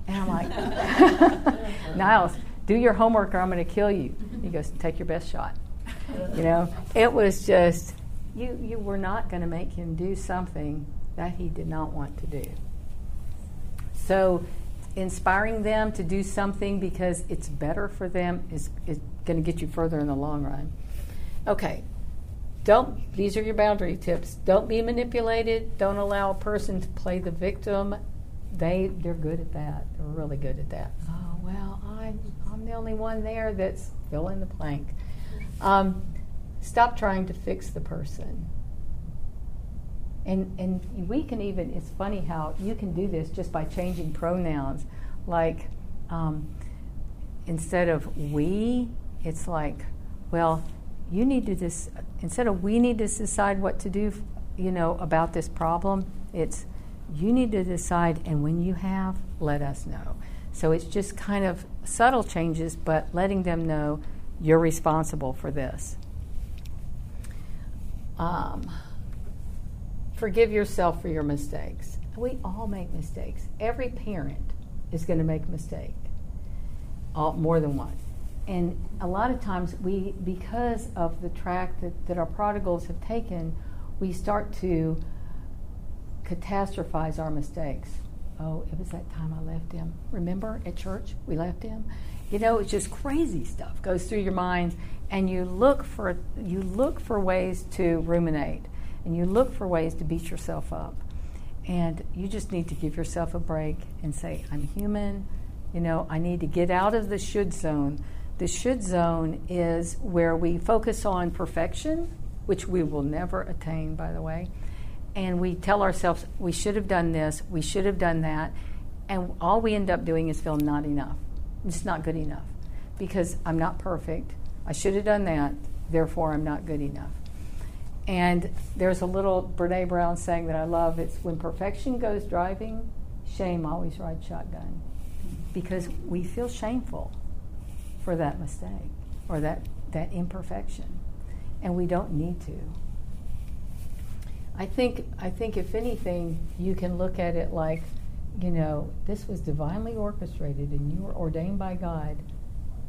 And I'm like, Niles, do your homework or I'm going to kill you. He goes, take your best shot. You know, it was just, you, you were not going to make him do something that he did not want to do. So inspiring them to do something because it's better for them is, is going to get you further in the long run. Okay. Don't, these are your boundary tips. Don't be manipulated. Don't allow a person to play the victim. They, they're good at that. They're really good at that. Oh, well, I'm, I'm the only one there that's fill in the blank. Um, stop trying to fix the person. And, and we can even, it's funny how you can do this just by changing pronouns. Like, um, instead of we, it's like, well, you need to just, instead of we need to decide what to do, you know, about this problem, it's you need to decide, and when you have, let us know. So it's just kind of subtle changes, but letting them know you're responsible for this. Um, forgive yourself for your mistakes. We all make mistakes. Every parent is going to make a mistake, all, more than one. And a lot of times we, because of the track that, that our prodigals have taken, we start to catastrophize our mistakes. Oh, it was that time I left him. Remember at church we left him? You know, it's just crazy stuff goes through your mind, and you look for you look for ways to ruminate, and you look for ways to beat yourself up. And you just need to give yourself a break and say, I'm human. You know, I need to get out of the should zone. The should zone is where we focus on perfection, which we will never attain, by the way. And we tell ourselves, we should have done this, we should have done that. And all we end up doing is feel not enough. It's not good enough because I'm not perfect. I should have done that, therefore I'm not good enough. And there's a little Brene Brown saying that I love. It's when perfection goes driving, shame always rides shotgun. Because we feel shameful for that mistake or that, that imperfection. And we don't need to. I think I think if anything, you can look at it like, you know, this was divinely orchestrated and you were ordained by God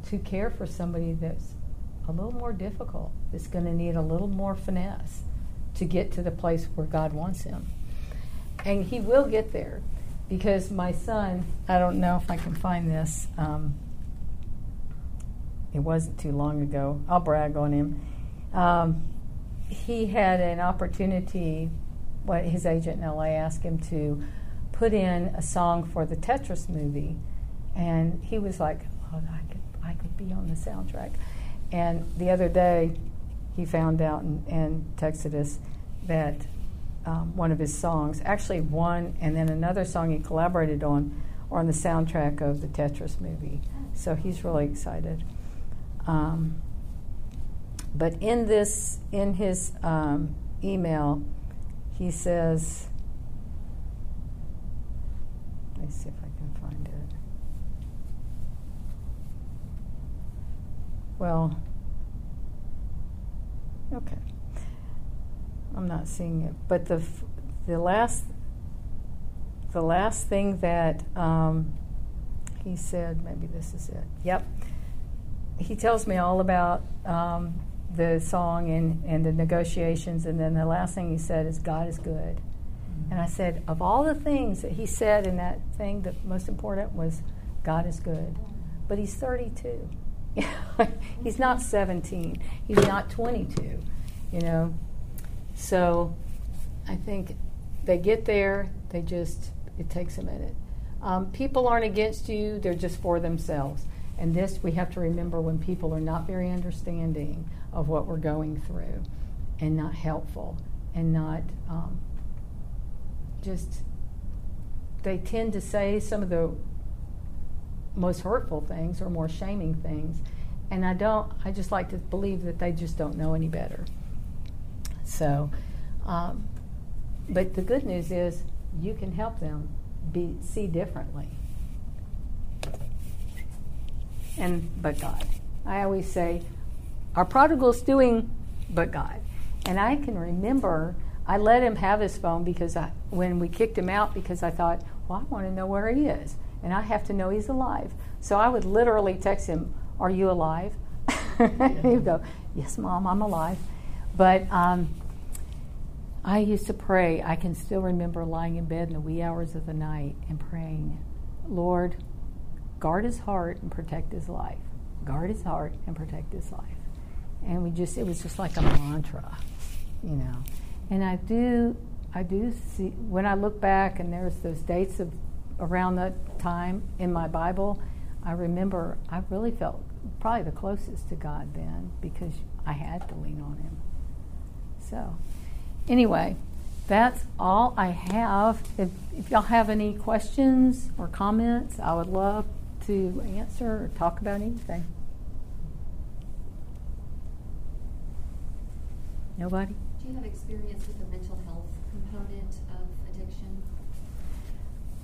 to care for somebody that's a little more difficult, that's going to need a little more finesse to get to the place where God wants him. And he will get there, because my son, I don't know if I can find this. Um, it wasn't too long ago. I'll brag on him. Um, he had an opportunity, what his agent in L A asked him to put in a song for the Tetris movie, and he was like, oh, I could, I could be on the soundtrack. And the other day he found out and, and texted us that um, one of his songs, actually one and then another song he collaborated on, are on the soundtrack of the Tetris movie. So he's really excited. Um, But in this, in his um, email, he says, let me see if I can find it. Well, okay. I'm not seeing it. But the f- the last the last thing that um, he said, maybe this is it. Yep. He tells me all about Um, the song and, and the negotiations, and then the last thing he said is, God is good. Mm-hmm. And I said, of all the things that he said in that thing, the most important was, God is good. But he's thirty-two. He's not seventeen. He's not twenty-two, you know. So I think they get there, they just, it takes a minute. Um, people aren't against you, they're just for themselves. And this, we have to remember when people are not very understanding of what we're going through, and not helpful, and not um, just, they tend to say some of the most hurtful things or more shaming things. And I don't, I just like to believe that they just don't know any better. So, um, but the good news is you can help them be, see differently. And but God. I always say, our prodigal's doing but God. And I can remember I let him have his phone because I, when we kicked him out, because I thought, well, I want to know where he is, and I have to know he's alive. So I would literally text him, are you alive? Yeah. He'd go, yes, Mom, I'm alive. But um, I used to pray. I can still remember lying in bed in the wee hours of the night and praying, Lord, guard his heart and protect his life. Guard his heart and protect his life. And we just, it was just like a mantra, you know. And I do, I do see, when I look back and there's those dates of around that time in my Bible, I remember I really felt probably the closest to God then, because I had to lean on him. So anyway, that's all I have. If, if y'all have any questions or comments, I would love to answer or talk about anything. Nobody? Do you have experience with the mental health component of addiction?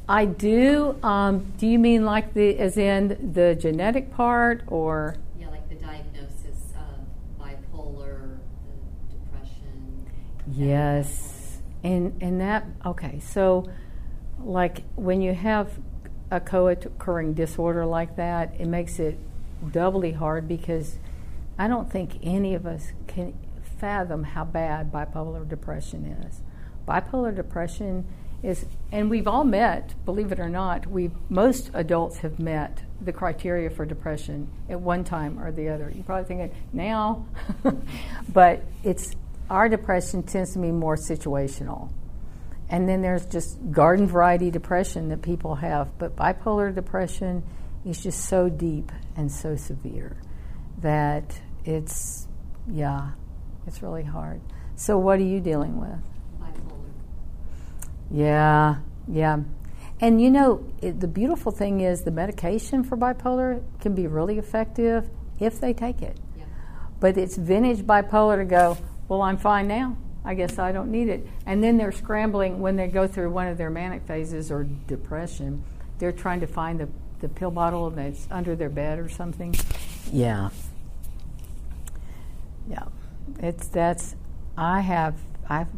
I do. Um, do you mean like the, as in the genetic part, or? Yeah, like the diagnosis of bipolar, the depression. Yes, and and that, okay, so like when you have a co-occurring disorder like that, it makes it doubly hard, because I don't think any of us can fathom how bad bipolar depression is. Bipolar depression is, and we've all met, believe it or not, we most adults have met the criteria for depression at one time or the other. You're probably thinking, now? But it's, our depression tends to be more situational. And then there's just garden variety depression that people have. But bipolar depression is just so deep and so severe that it's, yeah, it's really hard. So what are you dealing with? Yeah, yeah. And you know, it, the beautiful thing is the medication for bipolar can be really effective if they take it. Yeah. But it's vintage bipolar to go, well, I'm fine now. I guess I don't need it. And then they're scrambling when they go through one of their manic phases or depression. They're trying to find the, the pill bottle and it's under their bed or something. Yeah. Yeah. It's, that's, I have, I've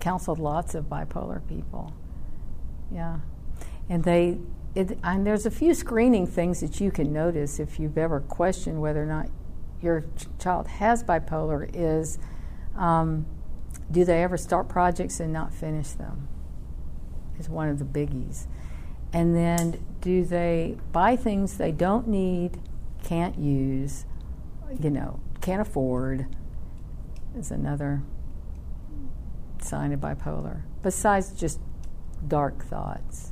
counseled lots of bipolar people, yeah, and they it, and there's a few screening things that you can notice if you've ever questioned whether or not your ch- child has bipolar is um, do they ever start projects and not finish them is one of the biggies, and then do they buy things they don't need, can't use, you know, can't afford is another sign of bipolar, besides just dark thoughts,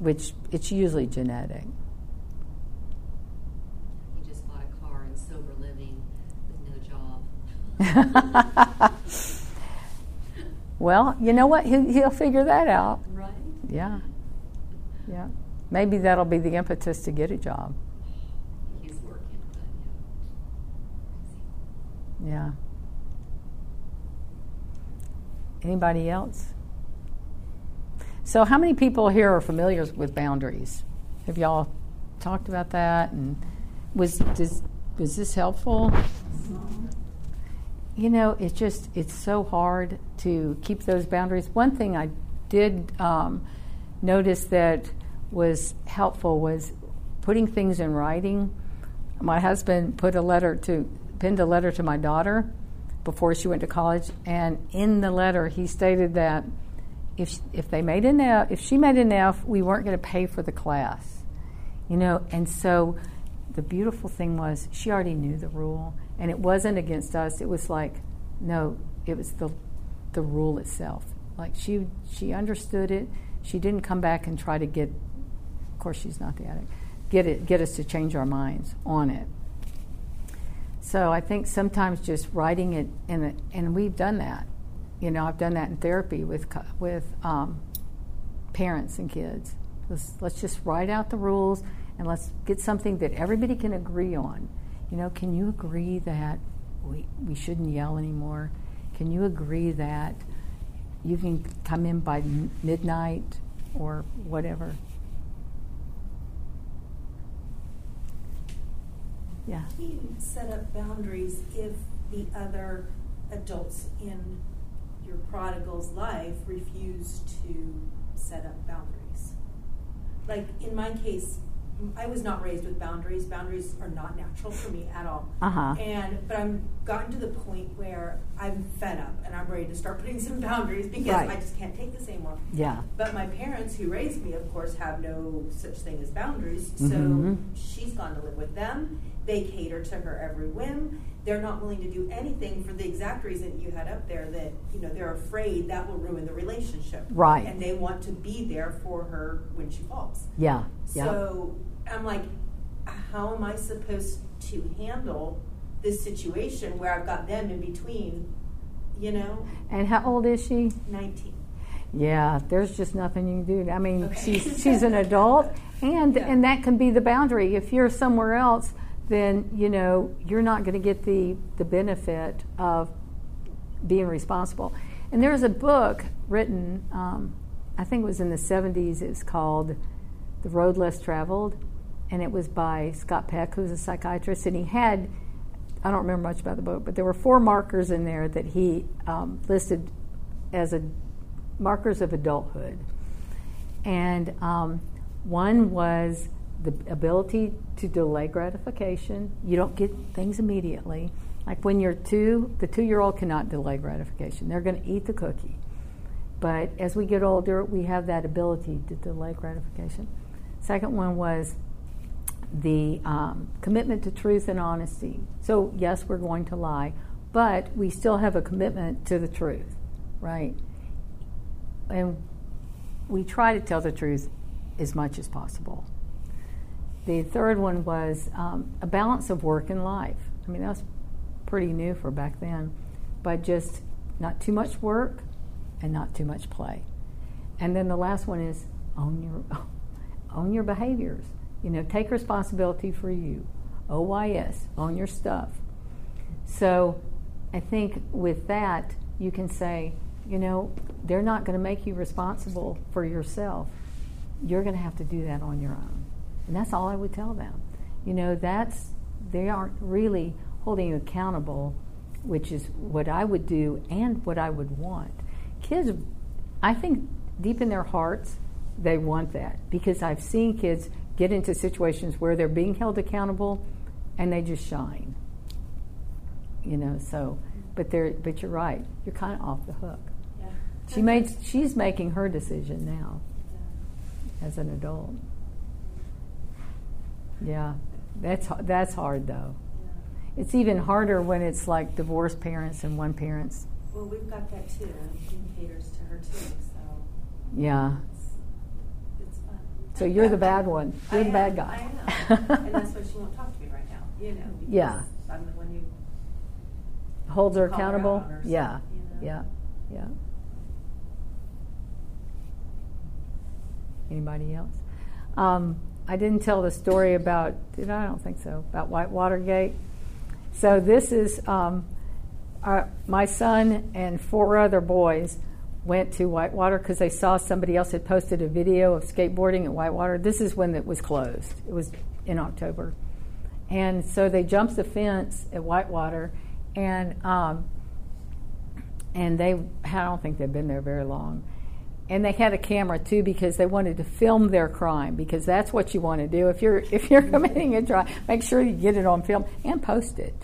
which it's usually genetic. You just bought a car and sober living with no job. Well, you know what? He'll, he'll figure that out. Right. Yeah. Yeah. Maybe that'll be the impetus to get a job. He's working, but yeah. Yeah. Anybody else? So how many people here are familiar with boundaries? Have y'all talked about that? And was this, was this helpful? You know, it's just, it's so hard to keep those boundaries. One thing I did um, notice that was helpful was putting things in writing. My husband put a letter to, penned a letter to my daughter before she went to college, and in the letter he stated that if if they made enough, if she made enough, we weren't going to pay for the class, you know. And so the beautiful thing was she already knew the rule, and it wasn't against us. It was like, no, it was the the rule itself. Like she she understood it. She didn't come back and try to get. Of course, she's not the addict. Get it, get us to change our minds on it. So I think sometimes just writing it, in a, and we've done that. You know, I've done that in therapy with with um, parents and kids. Let's, let's just write out the rules, and let's get something that everybody can agree on. You know, can you agree that we, we shouldn't yell anymore? Can you agree that you can come in by m- midnight or whatever? Yeah. You set up boundaries if the other adults in your prodigal's life refuse to set up boundaries. Like in my case, I was not raised with boundaries. Boundaries are not natural for me at all. Uh-huh. And but I've gotten to the point where I'm fed up and I'm ready to start putting some boundaries because right. I just can't take this anymore. Yeah. But my parents who raised me, of course, have no such thing as boundaries. Mm-hmm. So she's gone to live with them. They cater to her every whim. They're not willing to do anything for the exact reason you had up there, that, you know, they're afraid that will ruin the relationship. Right. And they want to be there for her when she falls. Yeah. So yeah. I'm like, how am I supposed to handle this situation where I've got them in between, you know? And how old is she? nineteen. Yeah, there's just nothing you can do. I mean, okay. she's she's an adult, and yeah. and that can be the boundary. If you're somewhere else, then, you know, you're not going to get the, the benefit of being responsible. And there's a book written, um, I think it was in the seventies. It was called The Road Less Traveled, and it was by Scott Peck, who's a psychiatrist, and he had, I don't remember much about the book, but there were four markers in there that he um, listed as a, markers of adulthood. And um, one was the ability to delay gratification. You don't get things immediately. Like when you're two, the two-year-old cannot delay gratification. They're going to eat the cookie. But as we get older, we have that ability to delay gratification. Second one was the um, commitment to truth and honesty. So yes, we're going to lie, but we still have a commitment to the truth, right? And we try to tell the truth as much as possible. The third one was um, a balance of work and life. I mean, that was pretty new for back then, but just not too much work and not too much play. And then the last one is own your own your behaviors. You know, take responsibility for you. O Y S, own your stuff. So I think with that, you can say, you know, they're not going to make you responsible for yourself. You're going to have to do that on your own. And that's all I would tell them. You know, that's, they aren't really holding you accountable, which is what I would do and what I would want. Kids, I think deep in their hearts, they want that, because I've seen kids get into situations where they're being held accountable and they just shine. You know, so, but they're, but you're right, you're kind of off the hook. Yeah. She made, she's making her decision now as an adult. Yeah, that's, that's hard though. Yeah. It's even harder when it's like divorced parents and one parent's. Well, we've got that too, and he caters to her too, so. Yeah. So you're the bad one. You're I the bad am, guy. I know. And that's why she won't talk to me right now, you know. Yeah. I'm the one who holds her accountable. Her yeah. You know? Yeah. Yeah. Anybody else? Um, I didn't tell the story about, did I? I don't think so, about Whitewater Gate. So this is um, our, my son and four other boys went to Whitewater because they saw somebody else had posted a video of skateboarding at Whitewater. This is when it was closed. It was in October. And so they jumped the fence at Whitewater, and um, and they, I don't think they've been there very long. And they had a camera too, because they wanted to film their crime, because that's what you want to do. If you're if you're committing a crime, make sure you get it on film and post it,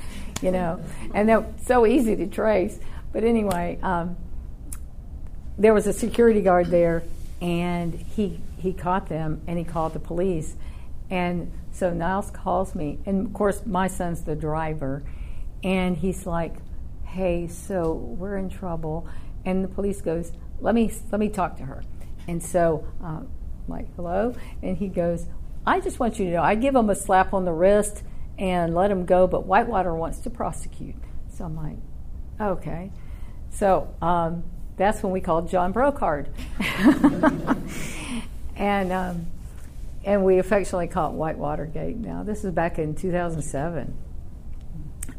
you know. And they're so easy to trace. But anyway, um, there was a security guard there, and he he caught them, and he called the police. And so Niles calls me, and of course my son's the driver, and he's like, hey, so we're in trouble. And the police goes, let me let me talk to her. And so um, I'm like, hello? And he goes, I just want you to know, I give him a slap on the wrist and let him go, but Whitewater wants to prosecute. So I'm like, okay. So um that's when we called John Brocard. and um, and we affectionately call it Whitewater Gate now. This is back in two thousand seven.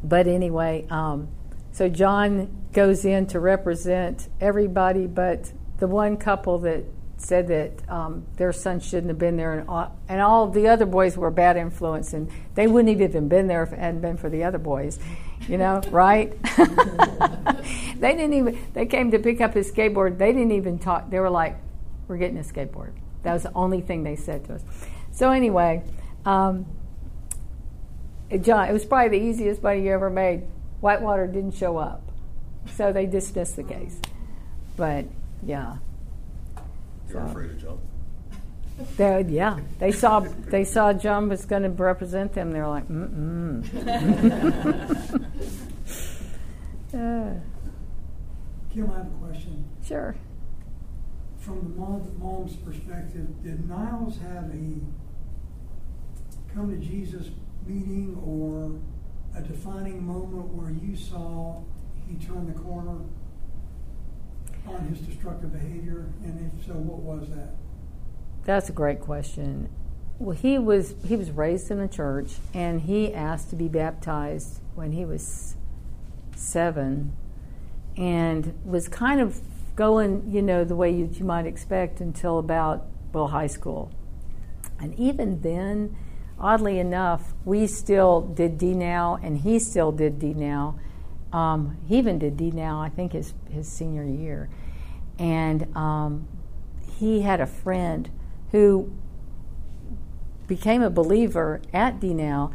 But anyway, um, so John goes in to represent everybody but the one couple that said that um, their son shouldn't have been there, and all, and all the other boys were bad influence, and they wouldn't have even been there if it hadn't been for the other boys. You know, right? They didn't even, they came to pick up his skateboard. They didn't even talk. They were like, we're getting a skateboard. That was the only thing they said to us. So anyway, um, John, it was probably the easiest money you ever made. Whitewater didn't show up. So they dismissed the case. But, yeah. They were so afraid of John. They, yeah, they saw they saw John was going to represent them. They were like, mm-mm. uh. Kim, I have a question. Sure. From the mom, mom's perspective, did Niles have a come to Jesus meeting or a defining moment where you saw he turned the corner on his destructive behavior? And if so, what was that? That's a great question. Well, he was he was raised in the church, and he asked to be baptized when he was seven, and was kind of going, you know, the way you, you might expect until about, well, high school. And even then, oddly enough, we still did D Now, and he still did D Now. Um, he even did D Now, I think, his, his senior year. And um, he had a friend who became a believer at D Now,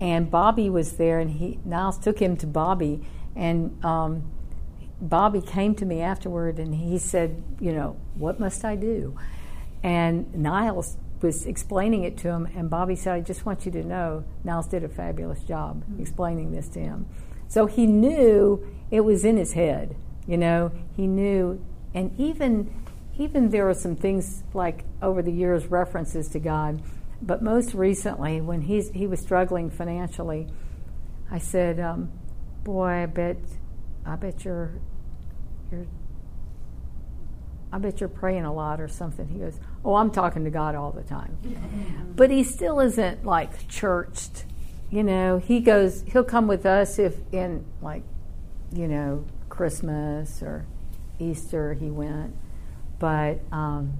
and Bobby was there, and he Niles took him to Bobby, and um, Bobby came to me afterward, and he said, you know, what must I do? And Niles was explaining it to him, and Bobby said, I just want you to know Niles did a fabulous job mm-hmm. explaining this to him. So he knew it was in his head, you know. He knew, and even even there are some things like over the years references to God, but most recently when he's, he was struggling financially, I said, um, boy, I bet I bet you're you're I bet you're praying a lot or something. He goes, oh, I'm talking to God all the time. Mm-hmm. But he still isn't like churched, you know. He goes, he'll come with us if in like, you know, Christmas or Easter he went. But um,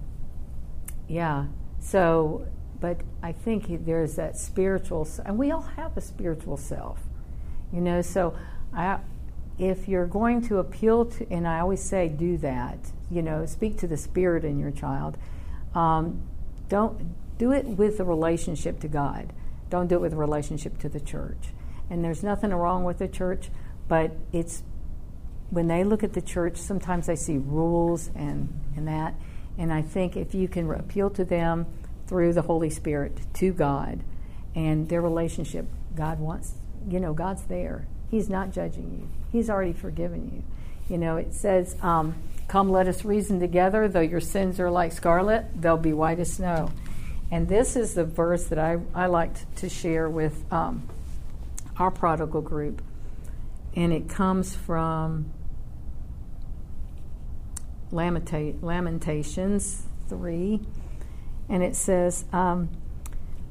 yeah, so, but I think he, there's that spiritual, and we all have a spiritual self, you know. So I, if you're going to appeal to, and I always say do that, you know, speak to the spirit in your child. Um, don't do it with a relationship to God. Don't do it with a relationship to the church. And there's nothing wrong with the church, but it's when they look at the church, sometimes they see rules and, and that. And I think if you can appeal to them through the Holy Spirit to God and their relationship, God wants, you know, God's there. He's not judging you. He's already forgiven you. You know, it says, um, come, let us reason together. Though your sins are like scarlet, they'll be white as snow. And this is the verse that I, I liked to share with um, our prodigal group. And it comes from Lamenta- Lamentations three. And it says, um,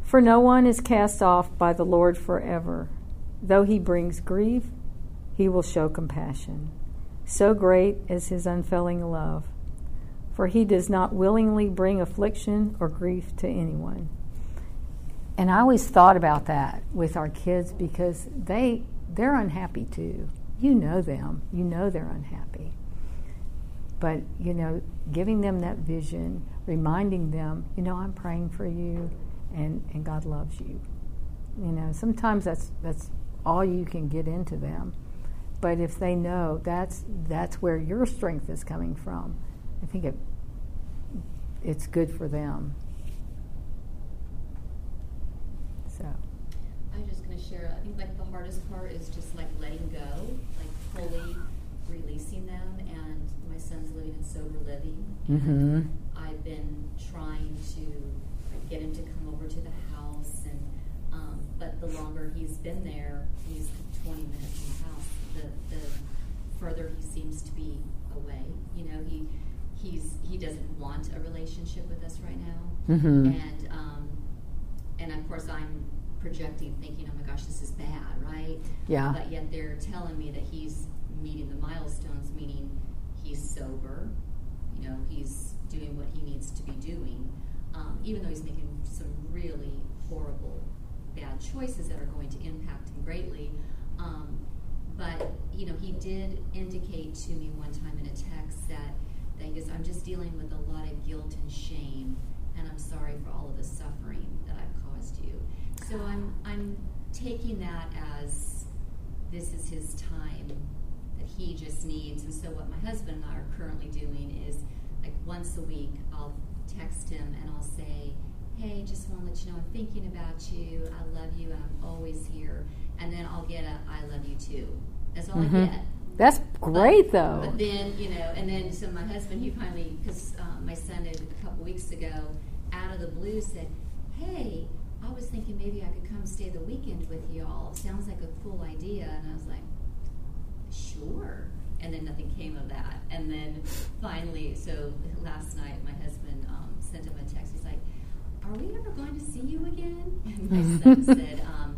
for no one is cast off by the Lord forever. Though he brings grief, he will show compassion. So great is his unfailing love, for he does not willingly bring affliction or grief to anyone. And I always thought about that with our kids because they, they're unhappy too. You know them. You know they're unhappy. But, you know, giving them that vision, reminding them, you know, I'm praying for you and, and God loves you. You know, sometimes that's that's all you can get into them. But if they know that's that's where your strength is coming from, I think it it's good for them. So I was just going to share, I think like the hardest part is just like letting go, like fully releasing them. And my son's living in sober living. Mm-hmm. I've been trying to like, get him to come over to the house, and um, but the longer he's been there, he's twenty minutes from the house. The, the further he seems to be away, you know, he he's he doesn't want a relationship with us right now, mm-hmm. and um, and of course I'm projecting, thinking, oh my gosh, this is bad, right? Yeah. But yet they're telling me that he's meeting the milestones, meaning he's sober, you know, he's doing what he needs to be doing, um, even though he's making some really horrible, bad choices that are going to impact him greatly. Um, But, you know, he did indicate to me one time in a text that, that he goes, I'm just dealing with a lot of guilt and shame, and I'm sorry for all of the suffering that I've caused you. So I'm I'm taking that as this is his time that he just needs. And so what my husband and I are currently doing is, like, once a week I'll text him and I'll say, hey, just want to let you know I'm thinking about you, I love you, I'm always here. And then I'll get a I love you too. That's all mm-hmm. I get. That's great, but, though. But then, you know, and then so my husband, he finally, because uh, my son had, a couple weeks ago, out of the blue said, hey, I was thinking maybe I could come stay the weekend with y'all. Sounds like a cool idea. And I was like, sure. And then nothing came of that. And then finally, so last night my husband um, sent him a text. He's like, are we ever going to see you again? And my son said, um,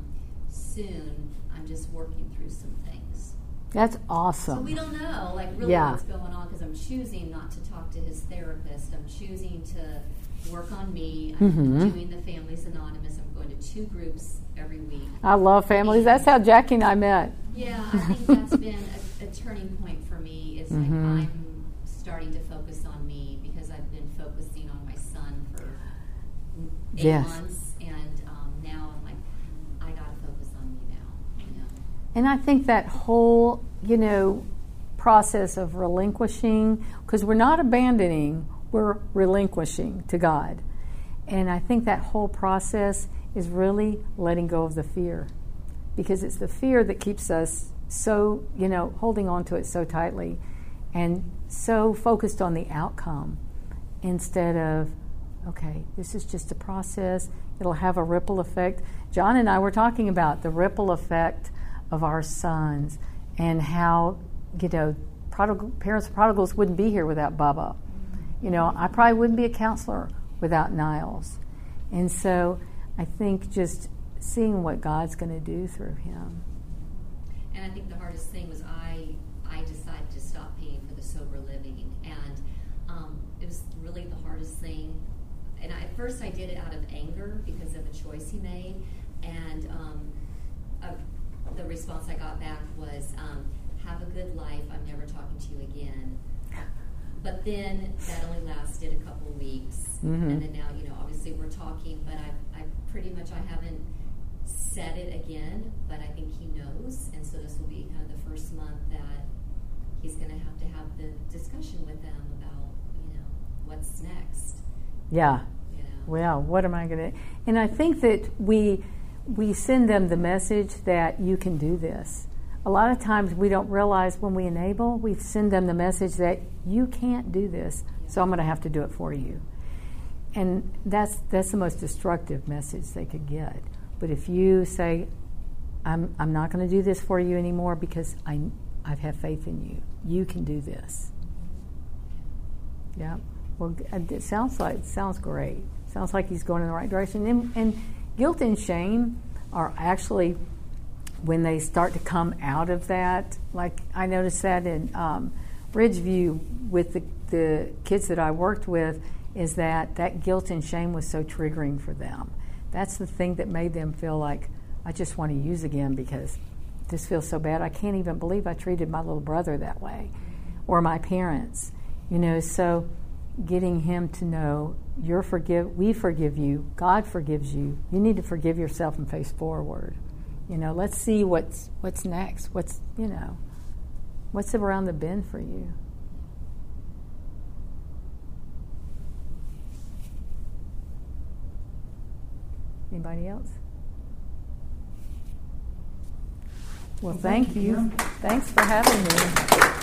soon, I'm just working through some things. That's awesome. So we don't know, like, really yeah. what's going on, because I'm choosing not to talk to his therapist. I'm choosing to work on me. I'm mm-hmm. doing the Families Anonymous. I'm going to two groups every week. I love Families. And that's how Jackie and I met. Yeah, I think that's been a, a turning point for me. It's mm-hmm. like I'm starting to focus on me, because I've been focusing on my son for eight yes. months, and um, now I'm like, I got to focus on me now. You know? And I think that whole, you know, process of relinquishing, because we're not abandoning, we're relinquishing to God. And I think that whole process is really letting go of the fear, because it's the fear that keeps us so, you know, holding on to it so tightly and so focused on the outcome, instead of, okay, this is just a process. It'll have a ripple effect. John and I were talking about the ripple effect of our sons and how, you know, prodigal, Parents of Prodigals wouldn't be here without Bubba. You know, I probably wouldn't be a counselor without Niles. And so I think just seeing what God's going to do through him. And I think the hardest thing was I I decided to stop paying for the sober living. And um, it was really the hardest thing. And I, at first I did it out of anger because of a choice he made. And um, uh, the response I got back was, um, have a good life, I'm never talking to you again. But then that only lasted a couple of weeks. Mm-hmm. And then now, you know, obviously we're talking, but I, I pretty much I haven't said it again, but I think he knows, and so this will be kind of the first month that he's going to have to have the discussion with them about, you know, what's next. Yeah. You know? Well, what am I going to? And I think that we we send them the message that you can do this. A lot of times we don't realize when we enable, we send them the message that you can't do this, yeah. so I'm going to have to do it for you. And that's that's the most destructive message they could get. But if you say, I'm I'm not going to do this for you anymore because I, I have faith in you. You can do this. Yeah. Well, it sounds like it sounds great. Sounds like he's going in the right direction. And, and guilt and shame are actually, when they start to come out of that, like I noticed that in um, Ridgeview with the, the kids that I worked with, is that that guilt and shame was so triggering for them. That's the thing that made them feel like, I just want to use again because this feels so bad. I can't even believe I treated my little brother that way, or my parents. You know, so getting him to know, you're forgive, we forgive you, God forgives you. You need to forgive yourself and face forward. You know, let's see what's what's next. What's, you know, what's around the bend for you. Anybody else? Well, thank, thank you. you. Thanks for having me.